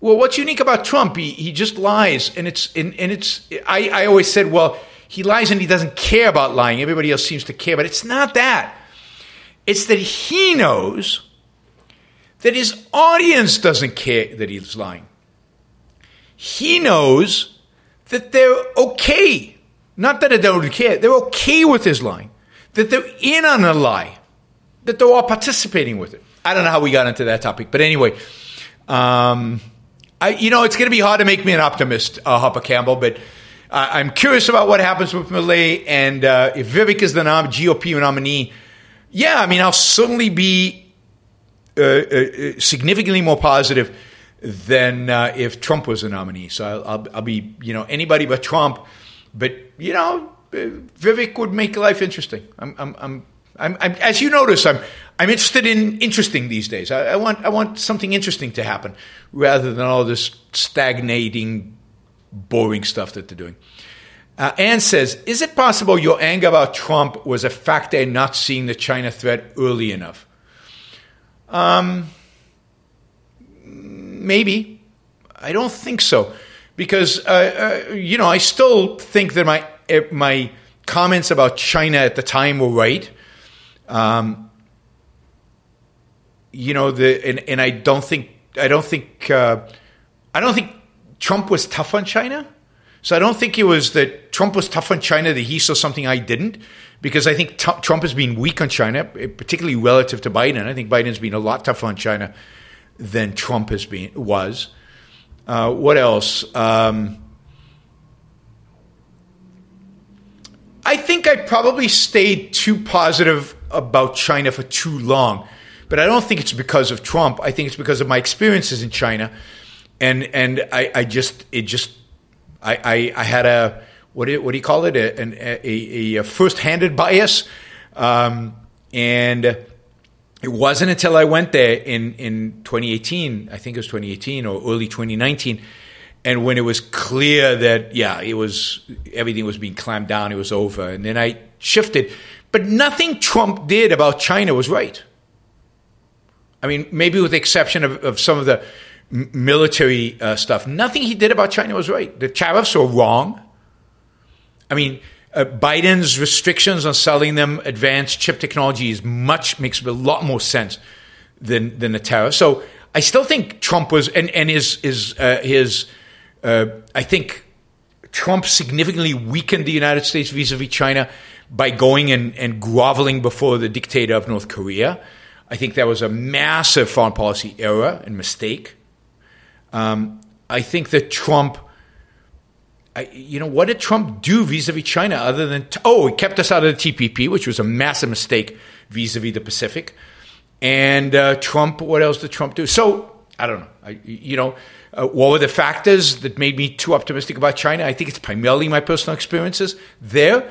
well, what's unique about Trump? He he just lies. And it's, and, and it's, I, I always said, well, he lies and he doesn't care about lying. Everybody else seems to care, but it's not that. It's that he knows that his audience doesn't care that he's lying. He knows that they're okay. Not that they don't care. They're okay with his lying. That they're in on a lie. That they're all participating with it. I don't know how we got into that topic, but anyway. Um, I, you know, it's going to be hard to make me an optimist, uh, Harper Campbell, but Uh, I'm curious about what happens with Milei, and uh, if Vivek is the nom- G O P nominee, yeah, I mean, I'll certainly be uh, uh, significantly more positive than uh, if Trump was the nominee. So I'll, I'll, I'll be, you know, anybody but Trump. But you know, Vivek would make life interesting. I'm, I'm, I'm, I'm, I'm as you notice, I'm, I'm interested in interesting these days. I, I want, I want something interesting to happen rather than all this stagnating, boring stuff that they're doing. Uh, Anne says, is it possible your anger about Trump was a factor in not seeing the China threat early enough? Um, maybe. I don't think so. Because, uh, uh, you know, I still think that my uh, my comments about China at the time were right. Um, you know, the and, and I don't think, I don't think, uh, I don't think, Trump was tough on China. So I don't think it was that Trump was tough on China that he saw something I didn't, because I think t- Trump has been weak on China, particularly relative to Biden. I think Biden's been a lot tougher on China than Trump has been, was. Uh, what else? Um, I think I probably stayed too positive about China for too long, but I don't think it's because of Trump. I think it's because of my experiences in China. And and I, I just it just I, I, I had a what do you, what do you call it a an, a, a first-handed bias, um, and it wasn't until I went there in, in twenty eighteen, I think it was twenty eighteen or early twenty nineteen, and when it was clear that yeah it was everything was being clamped down, it was over, and then I shifted. But nothing Trump did about China was right. I mean, maybe with the exception of, of some of the military uh, stuff. Nothing he did about China was right. The tariffs were wrong. I mean, uh, Biden's restrictions on selling them advanced chip technology is much, makes a lot more sense than than the tariffs. So I still think Trump was, and, and his, his, uh, his uh, I think Trump significantly weakened the United States vis-a-vis China by going and, and groveling before the dictator of North Korea. I think that was a massive foreign policy error and mistake. Um, I think that Trump, I, you know, what did Trump do vis-a-vis China other than, t- oh, he kept us out of the T P P, which was a massive mistake vis-a-vis the Pacific. And uh, Trump, what else did Trump do? So, I don't know, I, you know, uh, what were the factors that made me too optimistic about China? I think it's primarily my personal experiences there.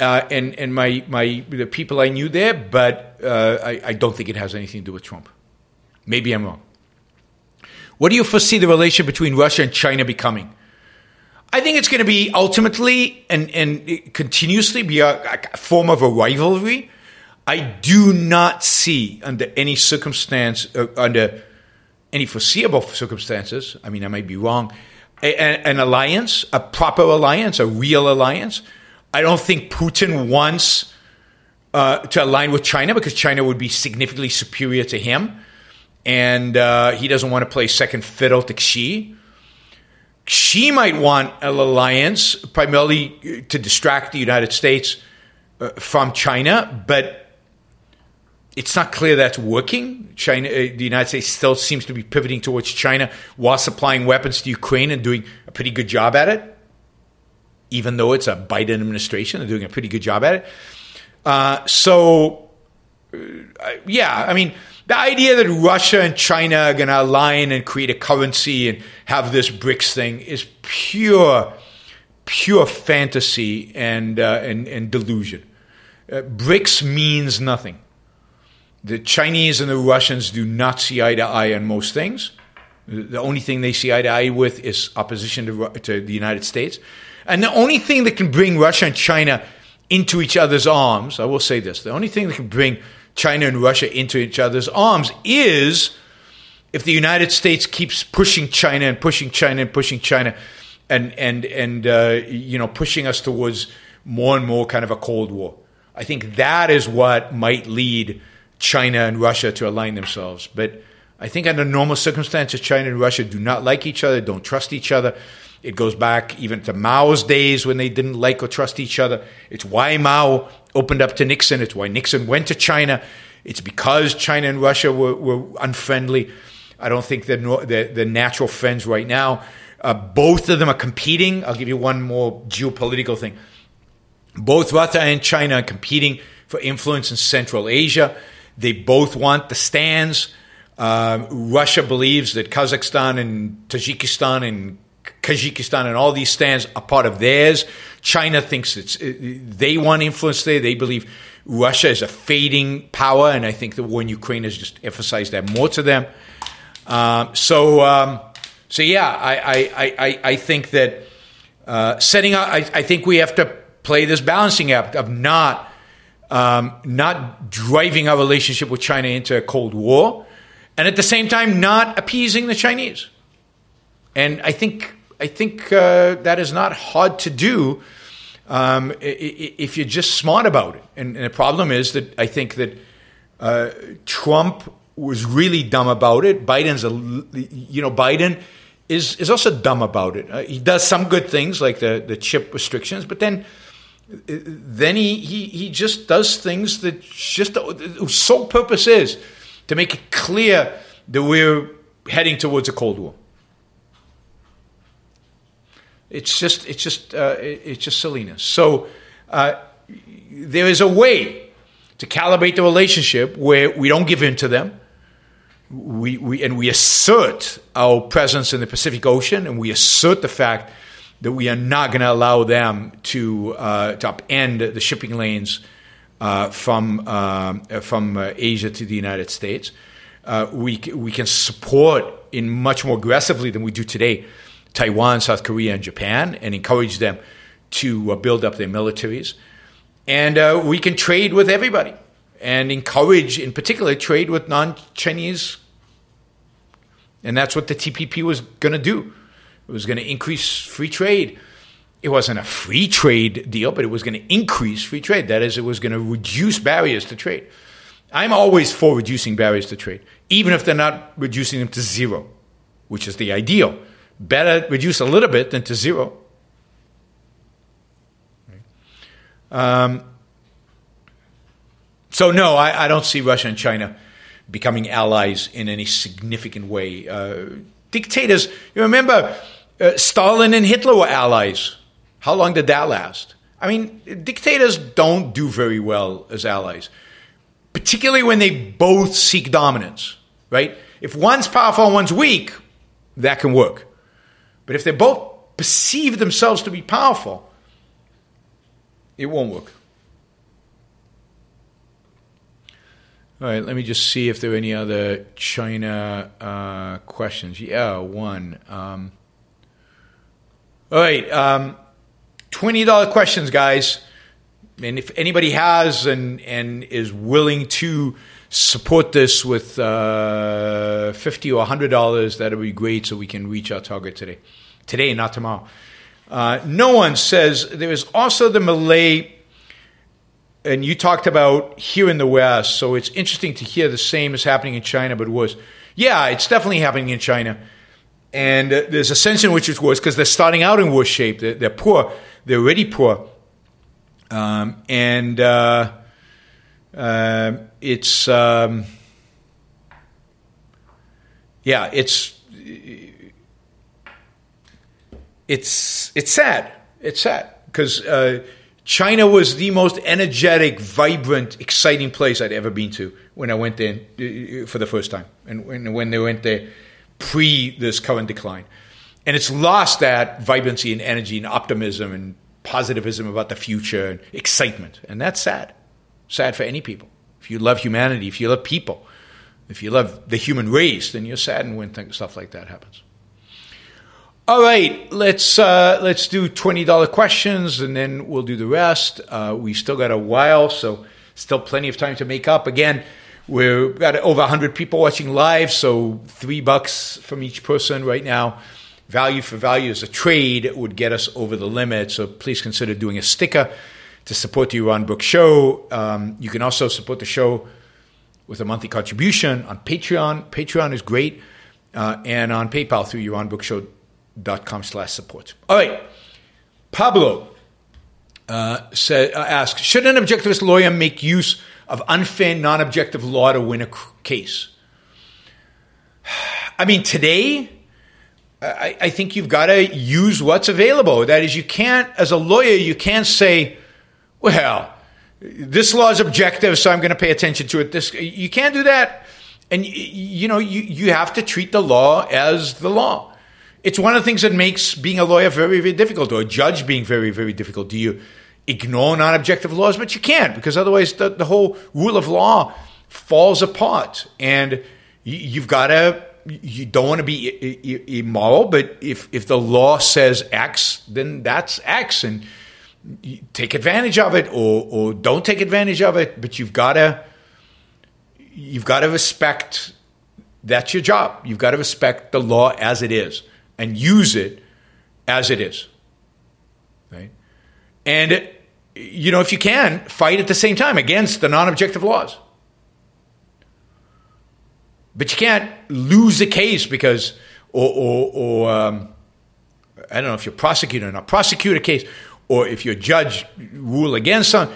uh, and and my my the people I knew there, but uh, I, I don't think it has anything to do with Trump. Maybe I'm wrong. What do you foresee the relation between Russia and China becoming? I think it's going to be ultimately and and continuously be a, a form of a rivalry. I do not see under any circumstance, uh, under any foreseeable circumstances, I mean, I might be wrong, a, a, an alliance, a proper alliance, a real alliance. I don't think Putin wants uh, to align with China because China would be significantly superior to him. And uh, he doesn't want to play second fiddle to Xi. Xi might want an alliance primarily to distract the United States uh, from China, but it's not clear that's working. China, uh, the United States still seems to be pivoting towards China while supplying weapons to Ukraine and doing a pretty good job at it, even though it's a Biden administration. They're doing a pretty good job at it. Uh, so, uh, yeah, I mean... The idea that Russia and China are going to align and create a currency and have this BRICS thing is pure, pure fantasy and uh, and, and delusion. Uh, BRICS means nothing. The Chinese and the Russians do not see eye to eye on most things. The only thing they see eye to eye with is opposition to, to the United States. And the only thing that can bring Russia and China into each other's arms, I will say this, the only thing that can bring China and Russia into each other's arms is if the United States keeps pushing China and pushing China and pushing China and, and, and uh, you know, pushing us towards more and more kind of a Cold War. I think that is what might lead China and Russia to align themselves. But I think under normal circumstances, China and Russia do not like each other, don't trust each other. It goes back even to Mao's days when they didn't like or trust each other. It's why Mao opened up to Nixon. It's why Nixon went to China. It's because China and Russia were, were unfriendly. I don't think they're, no, they're, they're natural friends right now. Uh, both of them are competing. I'll give you one more geopolitical thing. Both Russia and China are competing for influence in Central Asia. They both want the stands. Uh, Russia believes that Kazakhstan and Tajikistan and Kazakhstan and all these stands are part of theirs. China thinks it's they want influence there. They believe Russia is a fading power, and I think the war in Ukraine has just emphasized that more to them. Um, so, um, so yeah, I I, I, I think that uh, setting up. I, I think we have to play this balancing act of not um, not driving our relationship with China into a Cold War, and at the same time not appeasing the Chinese. And I think I think uh, that is not hard to do um, if you're just smart about it. And, and the problem is that I think that uh, Trump was really dumb about it. Biden's, a, you know, Biden is is also dumb about it. Uh, he does some good things like the, the chip restrictions, but then then he, he, he just does things that just the sole purpose is to make it clear that we're heading towards a Cold War. It's just, it's just, uh, it's just silliness. So uh, there is a way to calibrate the relationship where we don't give in to them, we, we and we assert our presence in the Pacific Ocean, and we assert the fact that we are not going to allow them to uh, to upend the shipping lanes uh, from um, from uh, Asia to the United States. Uh, we we can support in much more aggressively than we do today Taiwan, South Korea, and Japan, and encourage them to uh, build up their militaries. And uh, we can trade with everybody and encourage, in particular, trade with non-Chinese. And that's what the T P P was going to do. It was going to increase free trade. It wasn't a free trade deal, but it was going to increase free trade. That is, it was going to reduce barriers to trade. I'm always for reducing barriers to trade, even if they're not reducing them to zero, which is the ideal. Better reduce a little bit than to zero. Um, so, no, I, I don't see Russia and China becoming allies in any significant way. Uh, dictators, you remember, uh, Stalin and Hitler were allies. How long did that last? I mean, dictators don't do very well as allies, particularly when they both seek dominance, right? If one's powerful and one's weak, that can work. But if they both perceive themselves to be powerful, it won't work. All right, let me just see if there are any other China uh, questions. Yeah, one. Um, all right, um, twenty dollar questions, guys. And if anybody has and, and is willing to support this with uh, fifty dollars or one hundred dollars, that would be great so we can reach our target today. Today, not tomorrow. Uh, no one says there is also the Malay... And you talked about here in the West, so it's interesting to hear the same is happening in China, but worse. Yeah, it's definitely happening in China. And uh, there's a sense in which it's worse because they're starting out in worse shape. They're, they're poor. They're already poor. Um, and uh, uh, it's, um, yeah, it's, it's, it's sad. It's sad because... Uh, China was the most energetic, vibrant, exciting place I'd ever been to when I went there for the first time, and when, when they went there pre this current decline. And it's lost that vibrancy and energy and optimism and positivism about the future and excitement. And that's sad. Sad for any people. If you love humanity, if you love people, if you love the human race, then you're saddened when things, stuff like that happens. All right, let's uh, let's do twenty dollar questions, and then we'll do the rest. Uh, we still got a while, so still plenty of time to make up. Again, we've got over one hundred people watching live, so three bucks from each person right now. Value for value as a trade would get us over the limit, so please consider doing a sticker to support the Yaron Brook Show. Um, you can also support the show with a monthly contribution on Patreon. Patreon is great, uh, and on PayPal through Yaron Brook Show. dot com slash support. All right. Pablo uh, said, uh, asks, should an objectivist lawyer make use of unfair, non-objective law to win a case? I mean, today, I, I think you've got to use what's available. That is, you can't, as a lawyer, you can't say, well, this law is objective, so I'm going to pay attention to it. This you can't do that. And, you know, you, you have to treat the law as the law. It's one of the things that makes being a lawyer very, very difficult, or a judge being very, very difficult. Do you ignore non-objective laws? But you can't, because otherwise the, the whole rule of law falls apart. And you, you've got to, you don't want to be immoral, but if, if the law says X, then that's X. And you take advantage of it or, or don't take advantage of it, but you've got to, you've got to respect, that's your job. You've got to respect the law as it is. And use it as it is, right? And, you know, if you can, fight at the same time against the non-objective laws. But you can't lose a case because, or, or, or um, I don't know if you're prosecutor or not, prosecute a case, or if you're a judge, rule against something.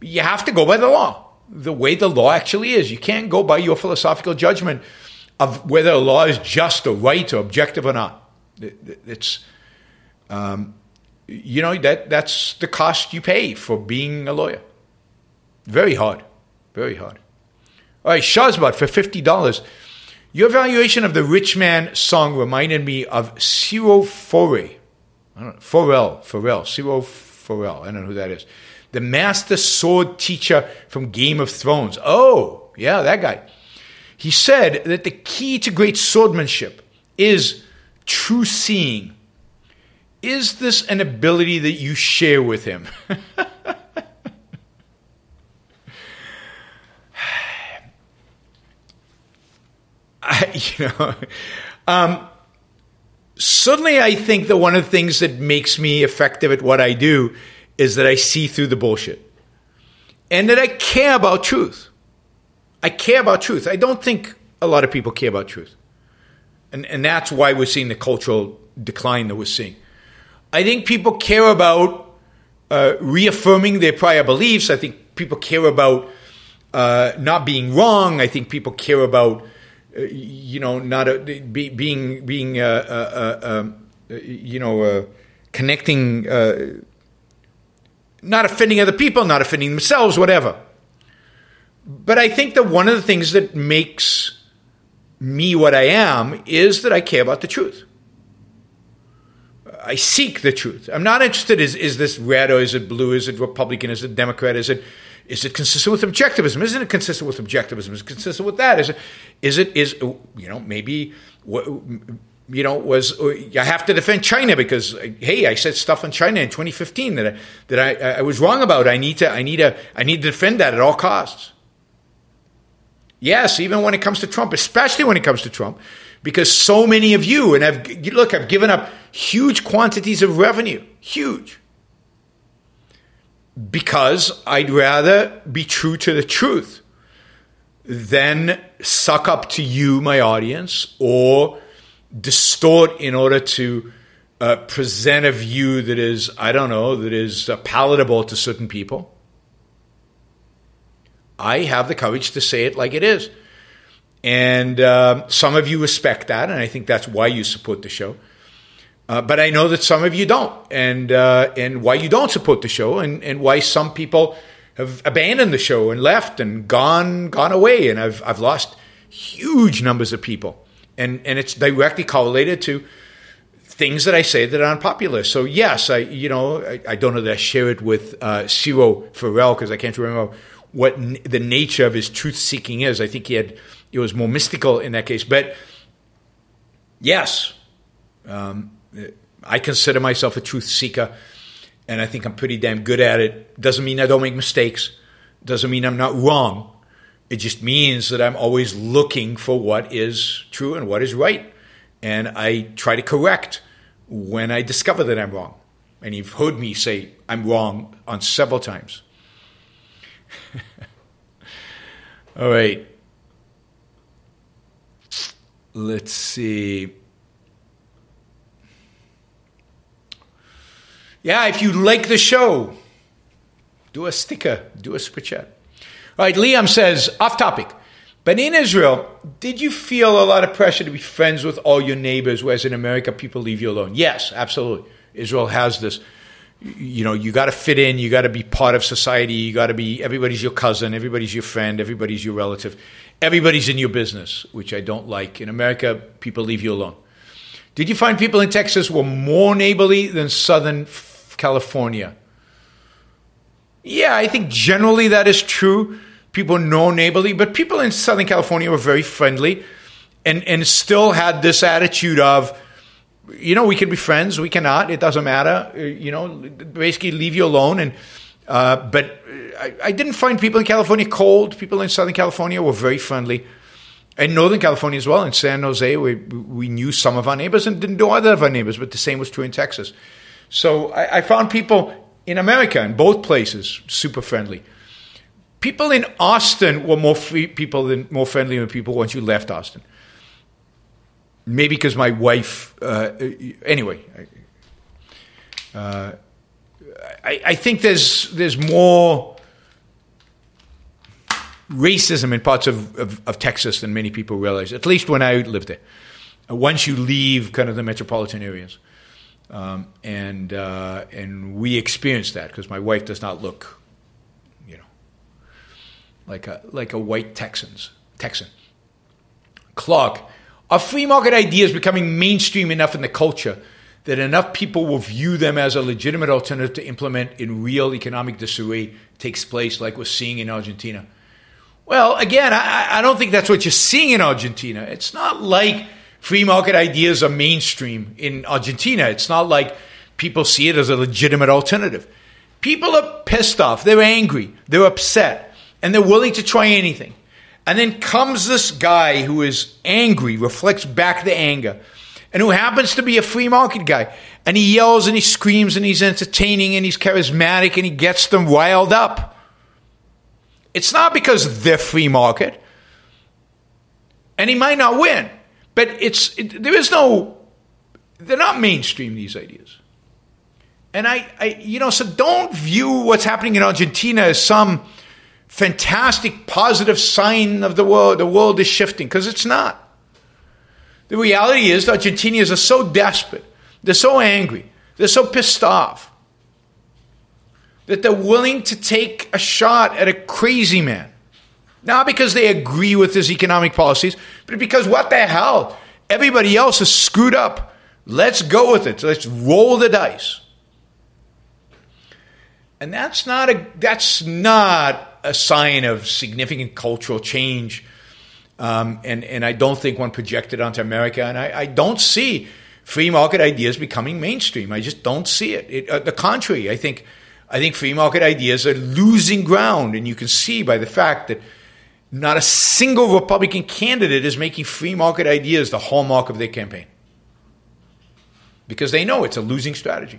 You have to go by the law, the way the law actually is. You can't go by your philosophical judgment of whether a law is just or right or objective or not. It's, um, you know, that that's the cost you pay for being a lawyer. Very hard, very hard. All right, Shazbot for fifty dollars. Your valuation of the Rich Man song reminded me of Ciro Forel. I don't know, Forel, Forel, Ciro Forel. I don't know who that is. The master sword teacher from Game of Thrones. Oh, yeah, that guy. He said that the key to great swordmanship is true seeing. Is this an ability that you share with him? I, you know, um, certainly I think that one of the things that makes me effective at what I do is that I see through the bullshit and that I care about truth. I care about truth. I don't think a lot of people care about truth. And and that's why we're seeing the cultural decline that we're seeing. I think people care about uh, reaffirming their prior beliefs. I think people care about uh, not being wrong. I think people care about, uh, you know, not a, be, being, being uh, uh, uh, uh, you know, uh, connecting, uh, not offending other people, not offending themselves, whatever. But I think that one of the things that makes me what I am is that I care about the truth. I seek the truth. I'm not interested is is this red or is it blue? Is it Republican? Is it Democrat? Is it Is it consistent with objectivism? Isn't it consistent with objectivism? Is it consistent with that? Is it, is it, is, you know, maybe, you know, was, I have to defend China because, hey, I said stuff on China in twenty fifteen that I, that I, I was wrong about. I need to, I need a, I need to defend that at all costs. Yes, even when it comes to Trump, especially when it comes to Trump, because so many of you, and I've, look, I've given up huge quantities of revenue, huge. Because I'd rather be true to the truth than suck up to you, my audience, or distort in order to uh, present a view that is, I don't know, that is uh, palatable to certain people. I have the courage to say it like it is. And uh, some of you respect that, and I think that's why you support the show. Uh, but I know that some of you don't, and uh, and why you don't support the show, and, and why some people have abandoned the show and left and gone gone away, and I've I've lost huge numbers of people, and and it's directly correlated to things that I say that are unpopular. So yes, I you know I, I don't know that I share it with uh, Ciro Farrell because I can't remember what n- the nature of his truth seeking is. I think he had it was more mystical in that case, but yes. Um, I consider myself a truth seeker, and I think I'm pretty damn good at it. Doesn't mean I don't make mistakes. Doesn't mean I'm not wrong. It just means that I'm always looking for what is true and what is right. And I try to correct when I discover that I'm wrong. And you've heard me say I'm wrong on several times. All right. Let's see. Yeah, if you like the show, do a sticker, do a super chat. All right, Liam says, off topic, but in Israel, did you feel a lot of pressure to be friends with all your neighbors, whereas in America, people leave you alone? Yes, absolutely. Israel has this, you know, you got to fit in, you got to be part of society, you got to be, everybody's your cousin, everybody's your friend, everybody's your relative, everybody's in your business, which I don't like. In America, people leave you alone. Did you find people in Texas were more neighborly than Southern California? Yeah, I think generally that is true. People know neighborly, but people in Southern California were very friendly and, and still had this attitude of, you know, we can be friends, we cannot, it doesn't matter, you know, basically leave you alone. And uh, but I, I didn't find people in California cold. People in Southern California were very friendly. In Northern California as well, in San Jose, we, we knew some of our neighbors and didn't know other of our neighbors, but the same was true in Texas. So I, I found people in America, in both places, super friendly. People in Austin were more free, people than more friendly than people once you left Austin. Maybe because my wife. Uh, anyway, uh, I, I think there's there's more racism in parts of, of, of Texas than many people realize. At least when I lived there. Once you leave kind of the metropolitan areas. Um, and uh, and we experienced that because my wife does not look, you know, like a like a white Texans Texan. Clark, are free market ideas becoming mainstream enough in the culture that enough people will view them as a legitimate alternative to implement in real economic disarray takes place, like we're seeing in Argentina? Well, again, I, I don't think that's what you're seeing in Argentina. It's not like free market ideas are mainstream in Argentina. It's not like people see it as a legitimate alternative. People are pissed off. They're angry. They're upset. And they're willing to try anything. And then comes this guy who is angry, reflects back the anger, and who happens to be a free market guy. And he yells and he screams and he's entertaining and he's charismatic and he gets them riled up. It's not because they're free market. And he might not win. But it's it, there is no, they're not mainstream, these ideas. And I, I, you know, so don't view what's happening in Argentina as some fantastic positive sign of the world. The world is shifting, because it's not. The reality is that Argentinians are so desperate, they're so angry, they're so pissed off, that they're willing to take a shot at a crazy man. Not because they agree with his economic policies, but because what the hell? Everybody else is screwed up. Let's go with it. Let's roll the dice. And that's not a that's not a sign of significant cultural change. Um, and, and I don't think one projected onto America. And I, I don't see free market ideas becoming mainstream. I just don't see it. It uh, the contrary, I think I think free market ideas are losing ground. And you can see by the fact that not a single Republican candidate is making free market ideas the hallmark of their campaign. Because they know it's a losing strategy.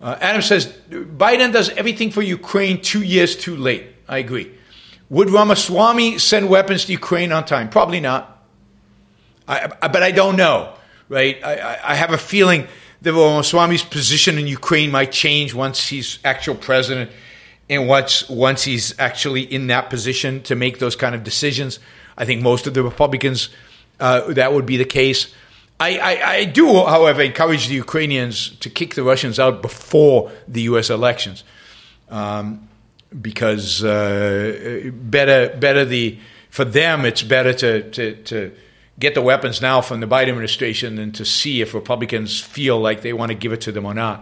Uh, Adam says, Biden does everything for Ukraine two years too late. I agree. Would Ramaswamy send weapons to Ukraine on time? Probably not. I, I, but I don't know, right? I, I have a feeling that Ramaswamy's position in Ukraine might change once he's actual president and once, once he's actually in that position to make those kind of decisions. I think most of the Republicans, uh, that would be the case. I, I, I do, however, encourage the Ukrainians to kick the Russians out before the U S elections. Um Because uh, better, better the for them, it's better to, to to get the weapons now from the Biden administration than to see if Republicans feel like they want to give it to them or not.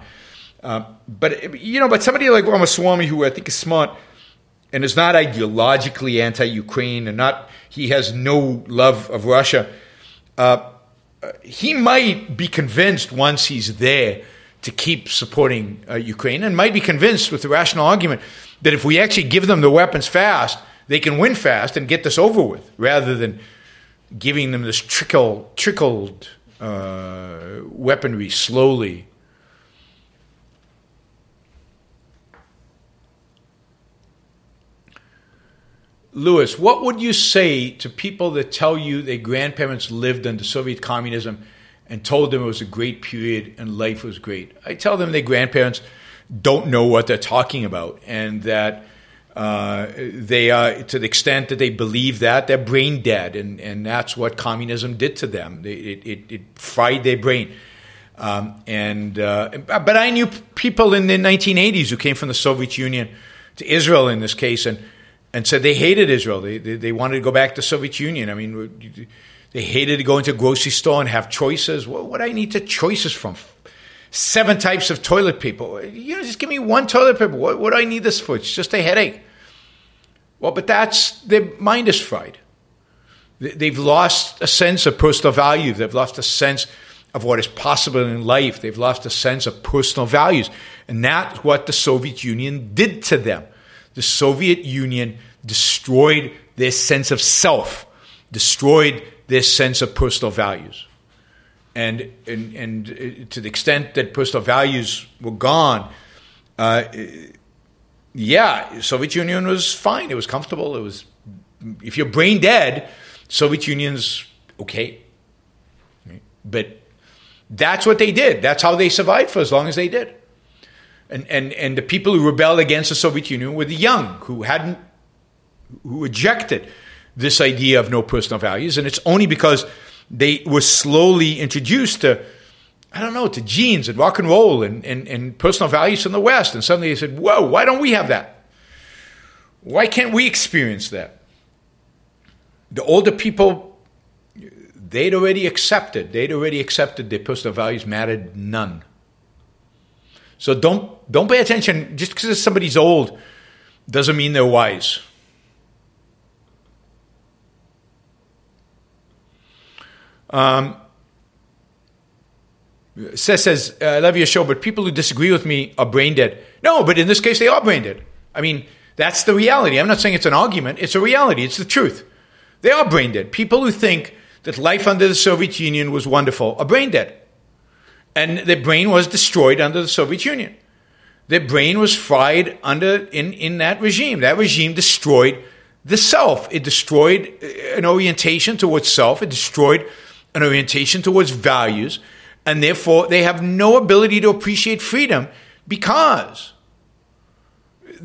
Uh, but you know, but somebody like Ramaswamy, who I think is smart and is not ideologically anti-Ukraine and not he has no love of Russia, uh, he might be convinced once he's there to keep supporting uh, Ukraine, and might be convinced with the rational argument that if we actually give them the weapons fast, they can win fast and get this over with, rather than giving them this trickle, trickled uh, weaponry slowly. Lewis, what would you say to people that tell you their grandparents lived under Soviet communism and told them it was a great period and life was great? I tell them their grandparents don't know what they're talking about, and that uh, they are, to the extent that they believe that, they're brain dead, and, and that's what communism did to them. It, it, it fried their brain. Um, and uh, but I knew people in the nineteen eighties who came from the Soviet Union to Israel in this case, and and said they hated Israel. They, they they wanted to go back to the Soviet Union. I mean, they hated to go into a grocery store and have choices. What would I need to choices from? Seven types of toilet paper. You know, just give me one toilet paper. What, what do I need this for? It's just a headache. Well, but that's, their mind is fried. They've lost a sense of personal value. They've lost a sense of what is possible in life. They've lost a sense of personal values. And that's what the Soviet Union did to them. The Soviet Union destroyed their sense of self, destroyed their sense of personal values. And, and and to the extent that personal values were gone, uh, yeah, Soviet Union was fine. It was comfortable. It was, if you're brain dead, Soviet Union's okay. But that's what they did. That's how they survived for as long as they did. And and and the people who rebelled against the Soviet Union were the young, who hadn't, who rejected this idea of no personal values. And it's only because they were slowly introduced to, I don't know, to jeans and rock and roll and, and, and personal values from the West. And suddenly they said, whoa, why don't we have that? Why can't we experience that? The older people, they'd already accepted. They'd already accepted their personal values mattered none. So don't don't pay attention. Just because somebody's old doesn't mean they're wise. Um, Seth says, I love your show, but people who disagree with me are brain dead. No, but in this case, they are brain dead. I mean, that's the reality. I'm not saying it's an argument. It's a reality. It's the truth. They are brain dead. People who think that life under the Soviet Union was wonderful are brain dead. And their brain was destroyed under the Soviet Union. Their brain was fried under in, in that regime. That regime destroyed the self. It destroyed an orientation towards self. It destroyed an orientation towards values, and therefore they have no ability to appreciate freedom because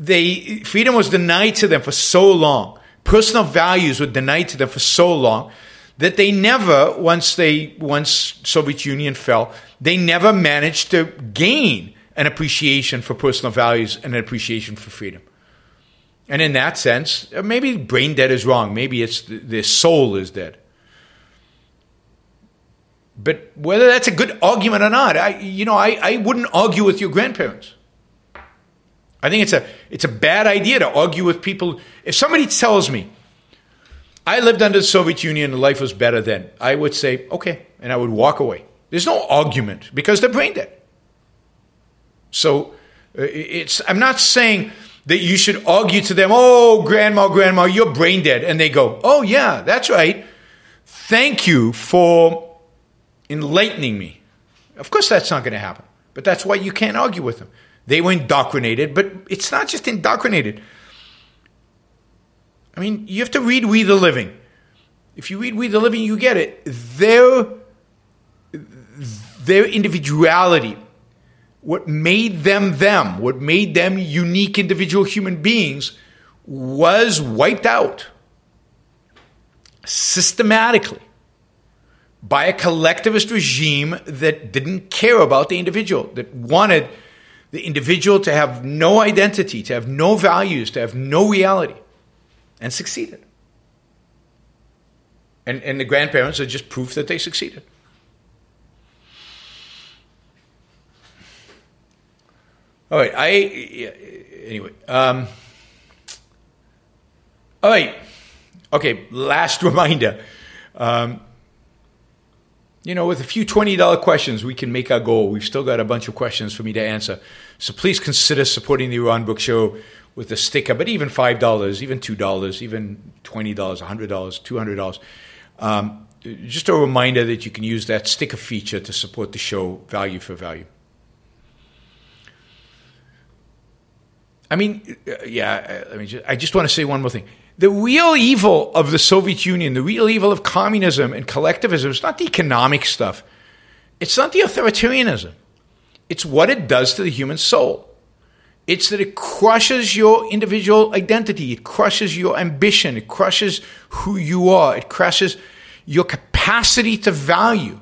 they freedom was denied to them for so long. Personal values were denied to them for so long that they never, once they once Soviet Union fell, they never managed to gain an appreciation for personal values and an appreciation for freedom. And in that sense, maybe brain dead is wrong. Maybe it's their soul is dead. But whether that's a good argument or not, I, you know, I, I wouldn't argue with your grandparents. I think it's a it's a bad idea to argue with people. If somebody tells me, I lived under the Soviet Union and life was better then, I would say, okay, and I would walk away. There's no argument because they're brain dead. So it's I'm not saying that you should argue to them, oh, grandma, grandma, you're brain dead. And they go, oh, yeah, that's right. Thank you for enlightening me. Of course that's not going to happen. But that's why you can't argue with them. They were indoctrinated, but it's not just indoctrinated. I mean, you have to read We the Living. If you read We the Living, you get it. Their, their individuality, what made them them, what made them unique individual human beings, was wiped out systematically by a collectivist regime that didn't care about the individual, that wanted the individual to have no identity, to have no values, to have no reality, and succeeded. And, and the grandparents are just proof that they succeeded. All right, I, anyway. Um, all right, okay, last reminder. Um, You know, with a few twenty dollar questions, we can make our goal. We've still got a bunch of questions for me to answer. So please consider supporting the Yaron Brook Show with a sticker, but even five dollars, even two dollars, even twenty dollars, one hundred dollars, two hundred dollars. Um, just a reminder that you can use that sticker feature to support the show value for value. I mean, yeah, I, mean, just, I just want to say one more thing. The real evil of the Soviet Union, the real evil of communism and collectivism, it's not the economic stuff. It's not the authoritarianism. It's what it does to the human soul. It's that it crushes your individual identity. It crushes your ambition. It crushes who you are. It crushes your capacity to value.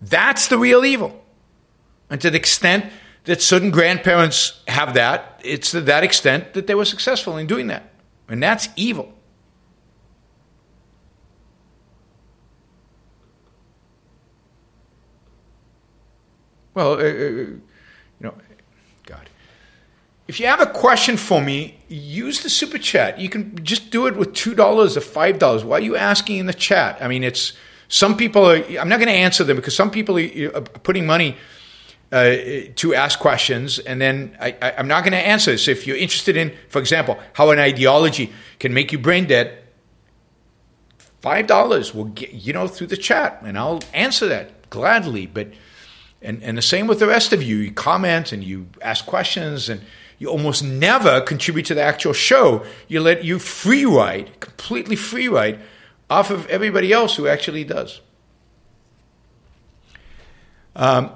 That's the real evil. And to the extent that certain grandparents have that, it's to that extent that they were successful in doing that. And that's evil. Well, uh, you know, God. If you have a question for me, use the super chat. You can just do it with two dollars or five dollars. Why are you asking in the chat? I mean, it's some people are, I'm not going to answer them because some people are putting money Uh, to ask questions, and then I, I, I'm not going to answer this. So if you're interested in, for example, how an ideology can make you brain dead, five dollars will get, you know, through the chat, and I'll answer that gladly. But and, and the same with the rest of you. You comment and you ask questions, and you almost never contribute to the actual show. You let you free ride, completely free ride off of everybody else who actually does. Um.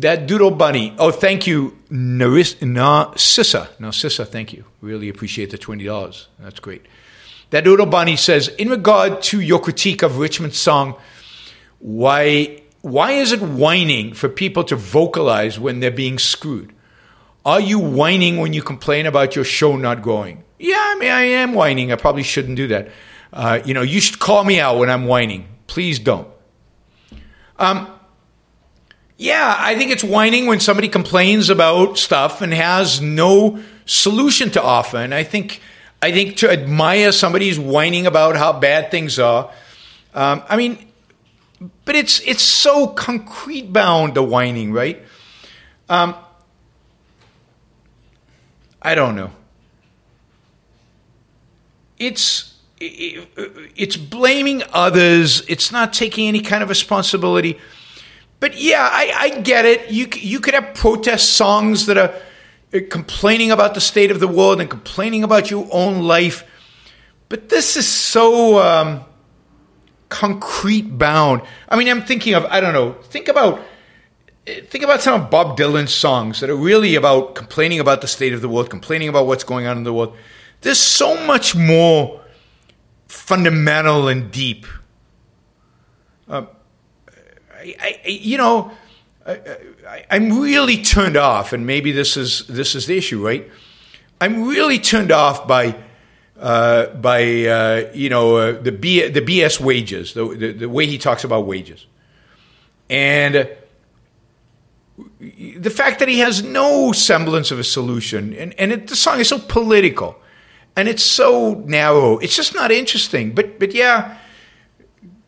That doodle bunny. Oh, thank you, Naris- Narcissa. Narcissa, thank you. Really appreciate the twenty dollars. That's great. That doodle bunny says, in regard to your critique of Richmond's song, why, why is it whining for people to vocalize when they're being screwed? Are you whining when you complain about your show not growing? Yeah, I mean, I am whining. I probably shouldn't do that. Uh, you know, you should call me out when I'm whining. Please don't. Um... Yeah, I think it's whining when somebody complains about stuff and has no solution to offer. And I think I think to admire somebody's whining about how bad things are. Um, I mean, but it's it's so concrete bound, the whining, right? Um, I don't know. It's it, it's blaming others. It's not taking any kind of responsibility. But yeah, I, I get it. You you could have protest songs that are complaining about the state of the world and complaining about your own life. But this is so um, concrete bound. I mean, I'm thinking of, I don't know, think about think about some of Bob Dylan's songs that are really about complaining about the state of the world, complaining about what's going on in the world. There's so much more fundamental and deep. Um, I, I, you know, I, I, I'm really turned off, and maybe this is this is the issue, right? I'm really turned off by uh, by uh, you know uh, the B, the B S wages, the, the the way he talks about wages, and the fact that he has no semblance of a solution, and, and it, the song is so political, and it's so narrow. It's just not interesting. But but yeah,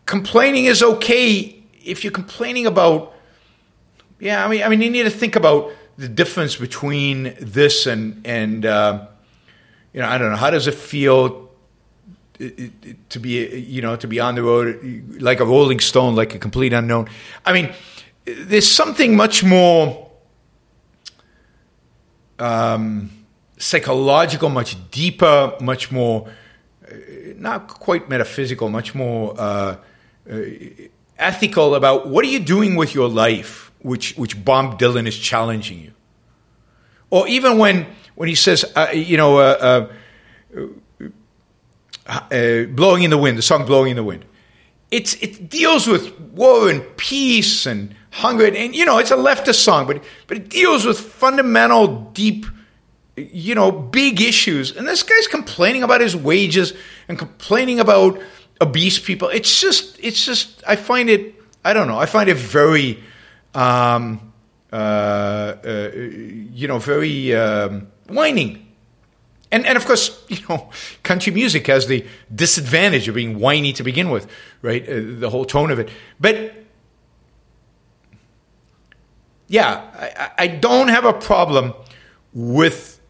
complaining is okay if you're complaining about. Yeah, I mean, I mean, you need to think about the difference between this and and uh, you know, I don't know, how does it feel to be, you know, to be on the road like a rolling stone, like a complete unknown? I mean, there's something much more um, psychological, much deeper, much more not quite metaphysical, much more uh, ethical about what are you doing with your life, which which Bob Dylan is challenging you. Or even when when he says, uh, you know, uh, uh, uh, Blowing in the Wind, the song Blowing in the Wind. It's, it deals with war and peace and hunger. And, and, you know, it's a leftist song, but but it deals with fundamental, deep, you know, big issues. And this guy's complaining about his wages and complaining about obese people. It's just, it's just, I find it, I don't know, I find it very, um, uh, uh, you know, very um, whining. And, and of course, you know, country music has the disadvantage of being whiny to begin with, right? Uh, the whole tone of it. But, yeah, I, I don't have a problem with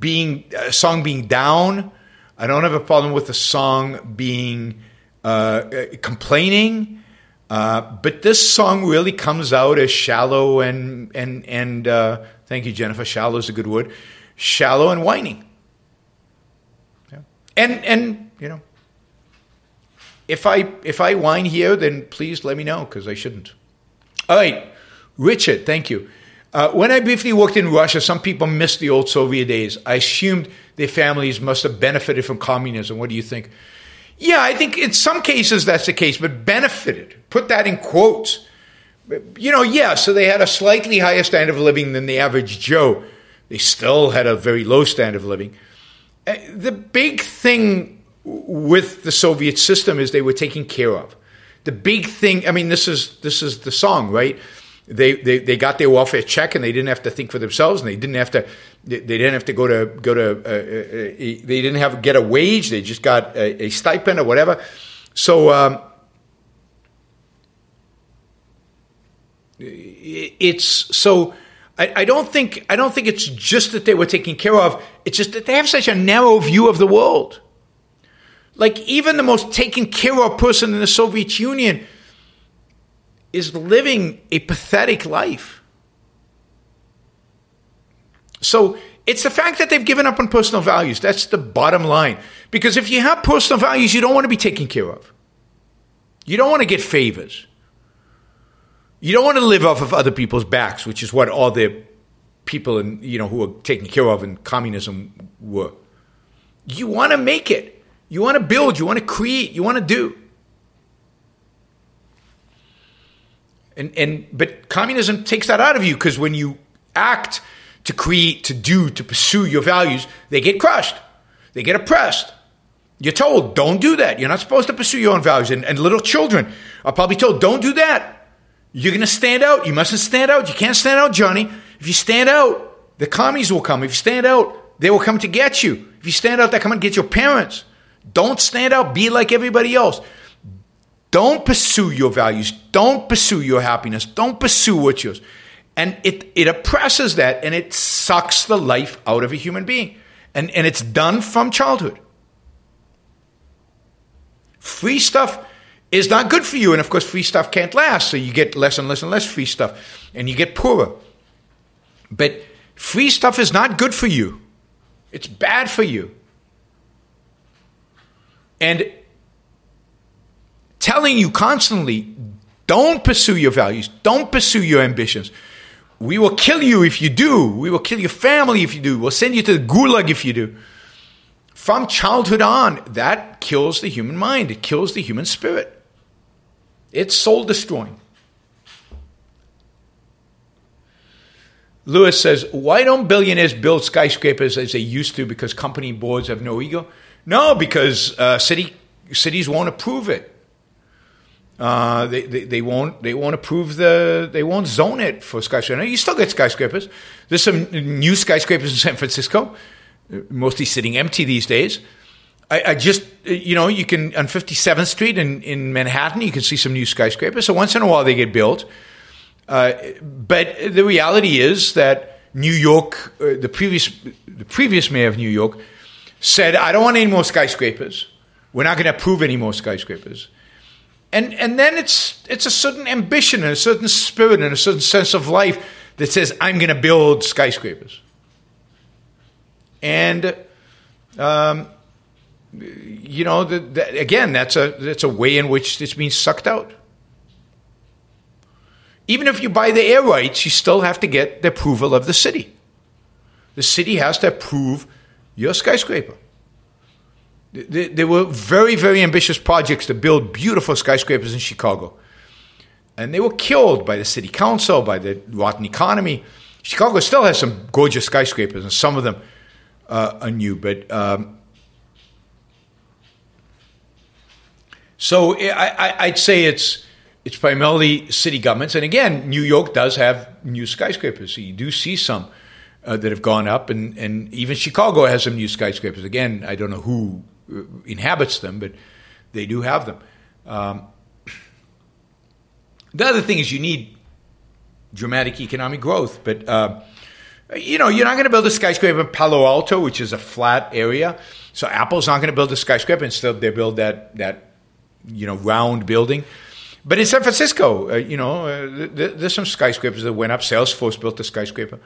being a song being down. I don't have a problem with the song being uh, complaining. Uh, but this song really comes out as shallow and, and, and uh, thank you, Jennifer, shallow is a good word, shallow and whining. And and you know, if I if I whine here, then please let me know, because I shouldn't. All right, Richard, thank you. Uh, when I briefly worked in Russia, some people missed the old Soviet days. I assumed their families must have benefited from communism. What do you think? Yeah, I think in some cases that's the case, but benefited. Put that in quotes. You know, yeah. So they had a slightly higher standard of living than the average Joe. They still had a very low standard of living. The big thing with the Soviet system is they were taken care of. The big thing, I mean, this is this is the song, right? They they, they got their welfare check, and they didn't have to think for themselves, and they didn't have to they didn't have to go to go to uh, uh, they didn't have get a wage. They just got a, a stipend or whatever. So um, it's so. I, I don't think I don't think it's just that they were taken care of. It's just that they have such a narrow view of the world. Like, even the most taken care of person in the Soviet Union is living a pathetic life. So it's the fact that they've given up on personal values. That's the bottom line. Because if you have personal values, you don't want to be taken care of. You don't want to get favors. You don't want to live off of other people's backs, which is what all the people in, you know, who were taken care of in communism were. You want to make it. You want to build. You want to create. You want to do. And and but communism takes that out of you, because when you act to create, to do, to pursue your values, they get crushed. They get oppressed. You're told, don't do that. You're not supposed to pursue your own values. And, and little children are probably told, don't do that. You're going to stand out. You mustn't stand out. You can't stand out, Johnny. If you stand out, the commies will come. If you stand out, they will come to get you. If you stand out, they'll come and get your parents. Don't stand out. Be like everybody else. Don't pursue your values. Don't pursue your happiness. Don't pursue what's yours. And it, it oppresses that, and it sucks the life out of a human being. And, and it's done from childhood. Free stuff is not good for you. And of course, free stuff can't last. So you get less and less and less free stuff, and you get poorer. But free stuff is not good for you. It's bad for you. And telling you constantly, don't pursue your values. Don't pursue your ambitions. We will kill you if you do. We will kill your family if you do. We'll send you to the gulag if you do. From childhood on, that kills the human mind. It kills the human spirit. It's soul destroying. Lewis says, why don't billionaires build skyscrapers as they used to, because company boards have no ego? No, because uh, city cities won't approve it. Uh, they, they they won't they won't approve the they won't zone it for skyscrapers. You still get skyscrapers. There's some new skyscrapers in San Francisco, mostly sitting empty these days. I, I just you know you can on fifty-seventh Street in, in Manhattan you can see some new skyscrapers. So once in a while they get built. Uh, but the reality is that New York, uh, the previous the previous mayor of New York, said, "I don't want any more skyscrapers. We're not going to approve any more skyscrapers." And and then it's it's a certain ambition and a certain spirit and a certain sense of life that says, I'm going to build skyscrapers. And, um, you know, the, the, again, that's a, that's a way in which it's being sucked out. Even if you buy the air rights, you still have to get the approval of the city. The city has to approve your skyscraper. There were very, very ambitious projects to build beautiful skyscrapers in Chicago. And they were killed by the city council, by the rotten economy. Chicago still has some gorgeous skyscrapers, and some of them uh, are new. But um, so I, I, I'd say it's it's primarily city governments. And again, New York does have new skyscrapers. So you do see some uh, that have gone up. And, and even Chicago has some new skyscrapers. Again, I don't know who inhabits them, but they do have them. Um, the other thing is you need dramatic economic growth, but uh, you know you're not going to build a skyscraper in Palo Alto, which is a flat area. So Apple's not going to build a skyscraper. Instead, they build that that you know round building. But in San Francisco, uh, you know uh, th- there's some skyscrapers that went up. Salesforce built a skyscraper.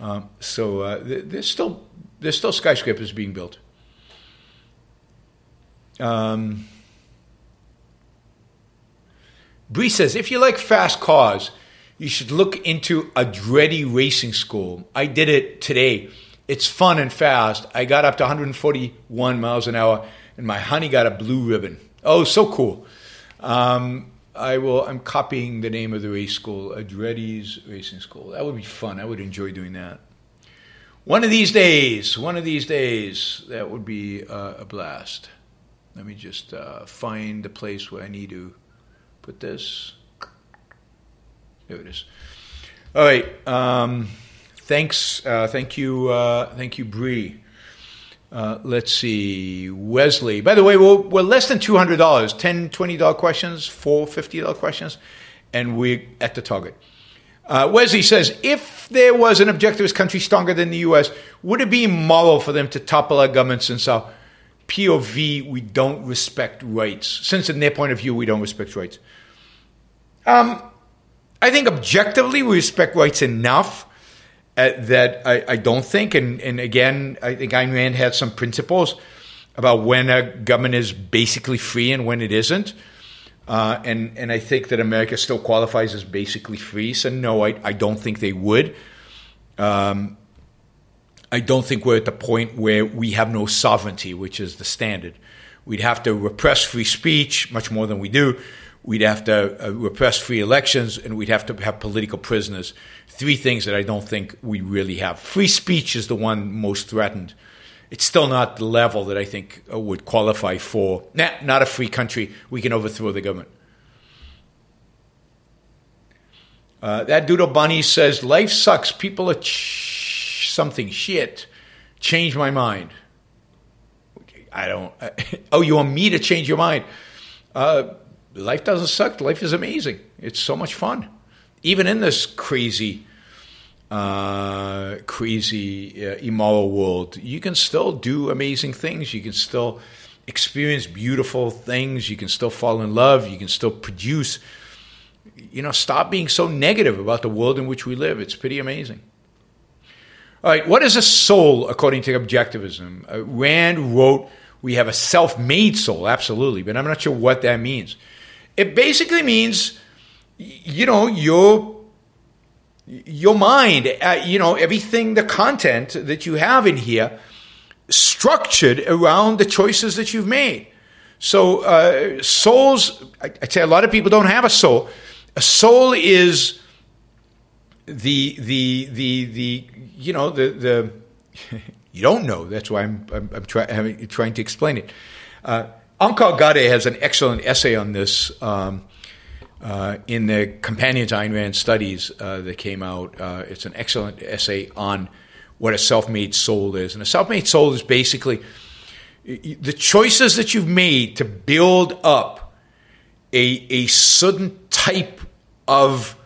Um, so uh, th- there's still there's still skyscrapers being built. Um, Bree says, if you like fast cars, you should look into Adretti Racing School. I did it today. It's fun and fast. I got up to one hundred forty-one miles an hour, and my honey got a blue ribbon. Oh, so cool. Um, I will. I'm copying the name of the race school, Adretti's Racing School. That would be fun. I would enjoy doing that. One of these days, one of these days, that would be uh, a blast. Let me just uh, find the place where I need to put this. There it is. All right. Um, thanks. Uh, thank you. Uh, thank you, Bree. Uh, let's see. Wesley. By the way, we're, we're less than two hundred dollars. ten dollars, twenty dollars questions, four dollars, fifty dollars questions, and we're at the target. Uh, Wesley says, if there was an objectivist country stronger than the U S, would it be immoral for them to topple our government since our P O V, we don't respect rights. Since in their point of view, we don't respect rights. Um, I think objectively we respect rights enough uh, that I, I don't think. And, and again, I think Ayn Rand had some principles about when a government is basically free and when it isn't. Uh, and, and I think that America still qualifies as basically free. So no, I, I don't think they would. Um I don't think we're at the point where we have no sovereignty, which is the standard. We'd have to repress free speech much more than we do. We'd have to uh, repress free elections, and we'd have to have political prisoners. Three things that I don't think we really have. Free speech is the one most threatened. It's still not the level that I think uh, would qualify for. Nah, not a free country. We can overthrow the government. Uh, that Doodle Bunny says, life sucks. People are... Ch- something shit, change my mind. I don't, I, oh, you want me to change your mind? Uh, life doesn't suck. Life is amazing. It's so much fun. Even in this crazy, uh, crazy, uh, immoral world, you can still do amazing things. You can still experience beautiful things. You can still fall in love. You can still produce. You know, stop being so negative about the world in which we live. It's pretty amazing. All right, what is a soul according to objectivism? Uh, Rand wrote, we have a self-made soul, absolutely, but I'm not sure what that means. It basically means, you know, your, your mind, uh, you know, everything, the content that you have in here, structured around the choices that you've made. So uh, souls, I, I'd say a lot of people don't have a soul. A soul is... The, the, the, the, you know, the, the, you don't know. That's why I'm, I'm, I'm, try, I'm trying to explain it. Uh, Ankar Gade has an excellent essay on this um, uh, in the Companions Ayn Rand Studies uh, that came out. Uh, it's an excellent essay on what a self-made soul is. And a self-made soul is basically the choices that you've made to build up a, a certain type of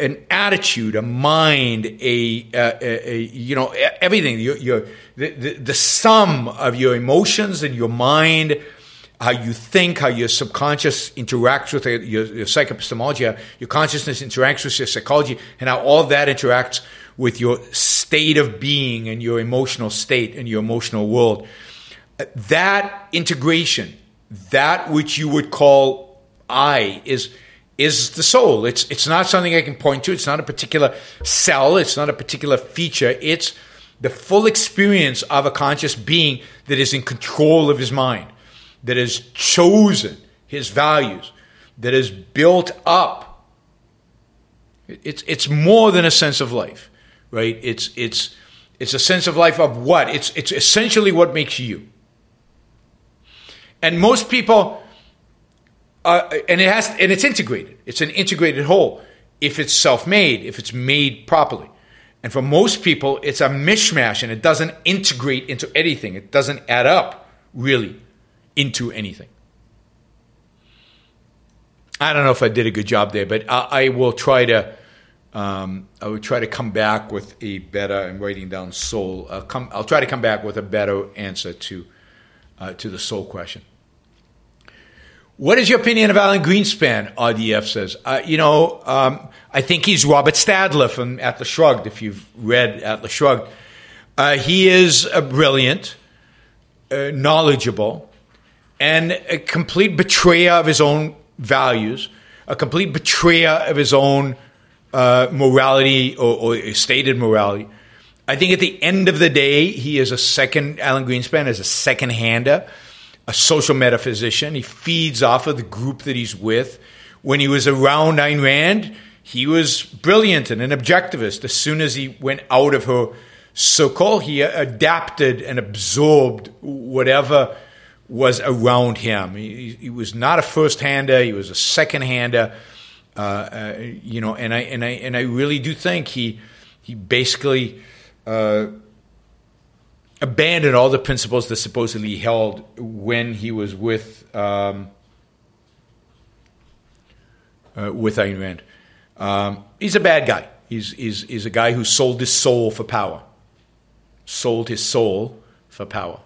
an attitude, a mind, a, a, a you know, everything. Your, your the, the, the sum of your emotions and your mind, how you think, how your subconscious interacts with your, your, your psychoepistemology, how your consciousness interacts with your psychology, and how all that interacts with your state of being and your emotional state and your emotional world. That integration, that which you would call I, is... is the soul. It's it's not something I can point to. It's not a particular cell. It's not a particular feature. It's the full experience of a conscious being that is in control of his mind, that has chosen his values, that is built up. It's it's more than a sense of life, right? It's it's it's a sense of life of what? It's it's essentially what makes you. And most people. Uh, and it has, and it's integrated. It's an integrated whole. If it's self-made, if it's made properly, and for most people, it's a mishmash, and it doesn't integrate into anything. It doesn't add up really into anything. I don't know if I did a good job there, but I, I will try to. Um, I will try to come back with a better. I'm writing down soul. I'll come. I'll try to come back with a better answer to uh, to the soul question. What is your opinion of Alan Greenspan? R D F says. Uh, you know, um, I think he's Robert Stadler from Atlas Shrugged, if you've read Atlas Shrugged. Uh, he is uh, brilliant, uh, knowledgeable, and a complete betrayer of his own values, a complete betrayer of his own uh, morality or, or stated morality. I think at the end of the day, he is a second, Alan Greenspan is a second-hander, a social metaphysician. He feeds off of the group that he's with. When he was around Ayn Rand, he was brilliant and an objectivist. As soon as he went out of her circle, he adapted and absorbed whatever was around him. He, he was not a first-hander. He was a second-hander. Uh, uh, you know, and I and I and I really do think he he basically. Uh, abandoned all the principles that supposedly he held when he was with um, uh, with Ayn Rand. Um, he's a bad guy. He's, he's, he's a guy who sold his soul for power. Sold his soul for power.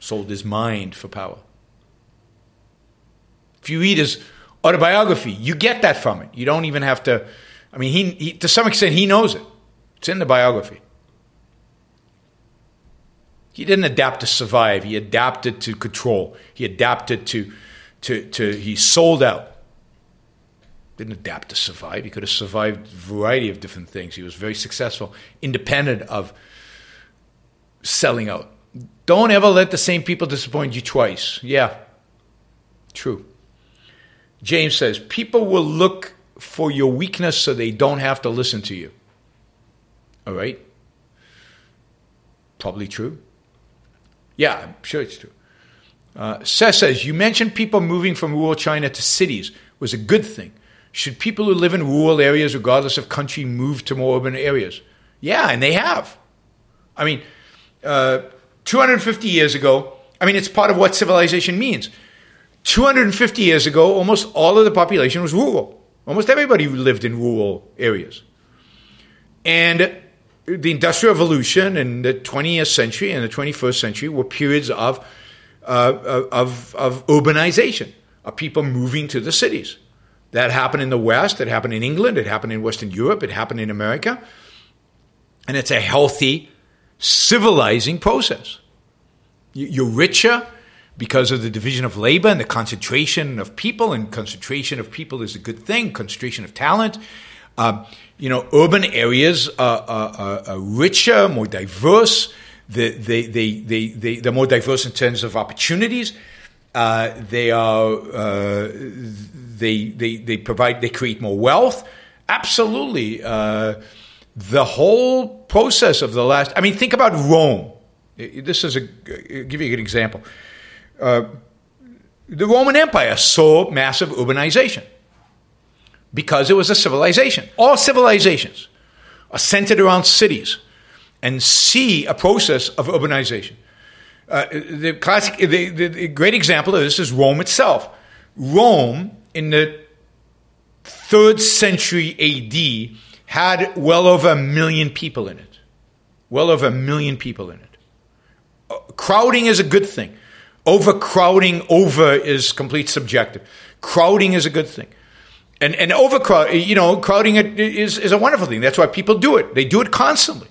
Sold his mind for power. If you read his autobiography, you get that from it. You don't even have to... I mean, he, he to some extent, he knows it. It's in the biography. He didn't adapt to survive. He adapted to control. He adapted to, to, to, he sold out. Didn't adapt to survive. He could have survived a variety of different things. He was very successful, independent of selling out. Don't ever let the same people disappoint you twice. Yeah, true. James says, people will look for your weakness so they don't have to listen to you. All right. Probably true. Yeah, I'm sure it's true. Uh, Seth says, you mentioned people moving from rural China to cities was a good thing. Should people who live in rural areas, regardless of country, move to more urban areas? Yeah, and they have. I mean, uh, two hundred fifty years ago, I mean, it's part of what civilization means. two hundred fifty years ago, almost all of the population was rural. Almost everybody lived in rural areas. And the Industrial Revolution and the twentieth century and the twenty-first century were periods of uh, of, of urbanization, of people moving to the cities. That happened in the West. It happened in England. It happened in Western Europe. It happened in America. And it's a healthy, civilizing process. You're richer because of the division of labor and the concentration of people, and concentration of people is a good thing, concentration of talent. Um, you know, urban areas are, are, are, are richer, more diverse. They, they, they, they, they, they're more diverse in terms of opportunities. Uh, they are, uh, they, they, they provide, they create more wealth. Absolutely. Uh, the whole process of the last, I mean, think about Rome. This is a, I'll give you an example. Uh, the Roman Empire saw massive urbanization because it was a civilization. All civilizations are centered around cities and see a process of urbanization. Uh, the classic, the, the, the great example of this is Rome itself. Rome in the third century A D had well over a million people in it. Well over a million people in it. Uh, crowding is a good thing. Overcrowding over is complete subjective. Crowding is a good thing. And and overcrowd, you know, crowding is, is a wonderful thing. That's why people do it. They do it constantly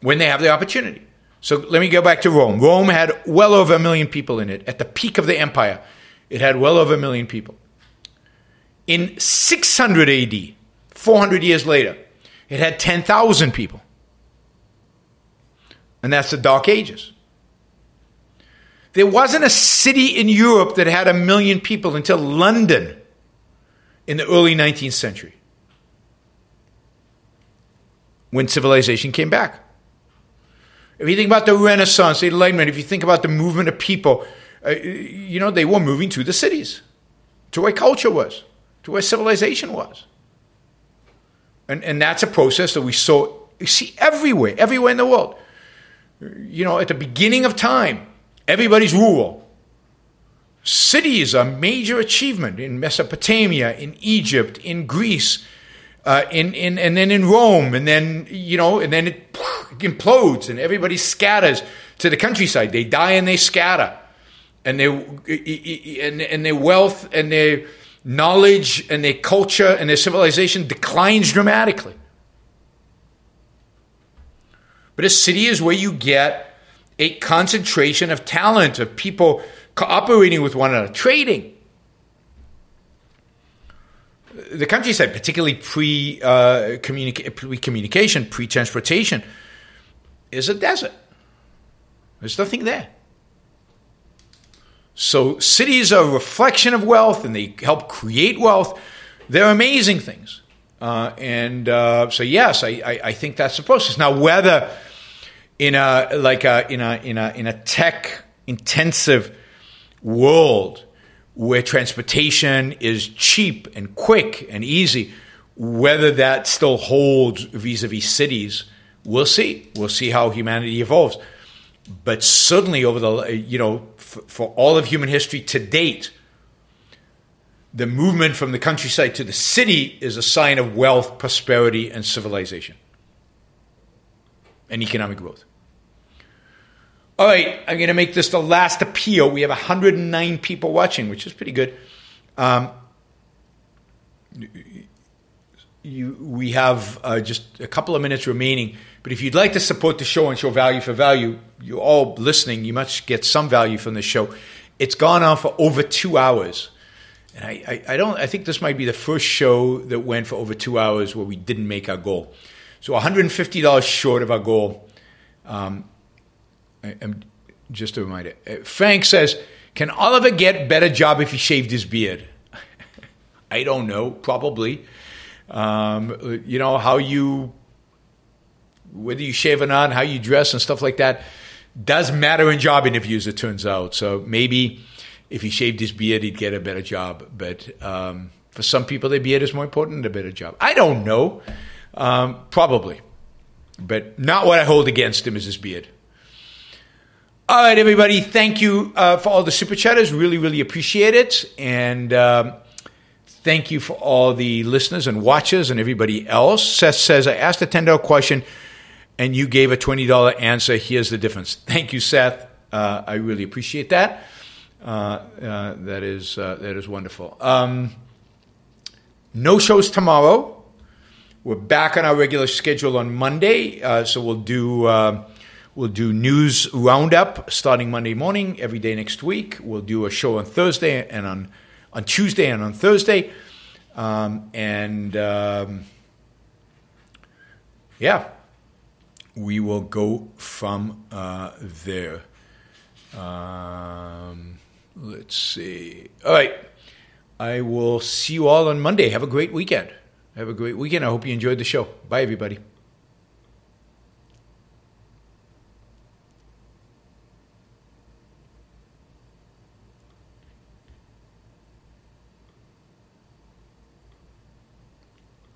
when they have the opportunity. So let me go back to Rome. Rome had well over a million people in it. At the peak of the empire, it had well over a million people. In six hundred A D, four hundred years later, it had ten thousand people. And that's the Dark Ages. There wasn't a city in Europe that had a million people until London in the early nineteenth century, when civilization came back. If you think about the Renaissance, the Enlightenment, if you think about the movement of people, uh, you know, they were moving to the cities, to where culture was, to where civilization was. And and that's a process that we saw, you see everywhere, everywhere in the world. You know, at the beginning of time, everybody's rural. Cities are a major achievement in Mesopotamia, in Egypt, in Greece, uh, in, in and then in Rome, and then, you know, and then it implodes and everybody scatters to the countryside. They die and they scatter. And their and, and their wealth and their knowledge and their culture and their civilization declines dramatically. But a city is where you get a concentration of talent, of people cooperating with one another, trading. The countryside, particularly pre, uh, communica- pre-communication, pre-transportation, is a desert. There's nothing there. So cities are a reflection of wealth, and they help create wealth. They're amazing things. Uh, and uh, so, yes, I, I, I think that's the process. Now, whether in a like a, in a in a in a tech-intensive world where transportation is cheap and quick and easy, whether that still holds vis-a-vis cities, we'll see. We'll see how humanity evolves. But certainly, over the you know, for, for all of human history to date, the movement from the countryside to the city is a sign of wealth, prosperity, and civilization, and economic growth. All right, I'm going to make this the last appeal. We have one hundred nine people watching, which is pretty good. Um, you, we have uh, just a couple of minutes remaining, but if you'd like to support the show and show value for value, you're all listening, you must get some value from this show. It's gone on for over two hours. And I, I, I don't. I think this might be the first show that went for over two hours where we didn't make our goal. So one hundred fifty dollars short of our goal. Um, I, I'm just a reminder. Frank says, "Can Oliver get better job if he shaved his beard?" I don't know. Probably. Um, you know how you, whether you shave or not, how you dress and stuff like that, does matter in job interviews. It turns out. So maybe if he shaved his beard, he'd get a better job. But um, for some people, their beard is more important than a better job. I don't know. Um, probably. But not what I hold against him is his beard. All right, everybody. Thank you uh, for all the super chatters. Really, really appreciate it. And um, thank you for all the listeners and watchers and everybody else. Seth says, "I asked a ten dollars question and you gave a twenty dollars answer. Here's the difference." Thank you, Seth. Uh, I really appreciate that. Uh, uh, that is uh, that is wonderful. Um, no shows tomorrow. We're back on our regular schedule on Monday, uh, so we'll do uh, we'll do news roundup starting Monday morning every day next week. We'll do a show on Thursday and on on Tuesday and on Thursday, um, and um, yeah, we will go from uh, there. Um, Let's see. All right. I will see you all on Monday. Have a great weekend. Have a great weekend. I hope you enjoyed the show. Bye, everybody.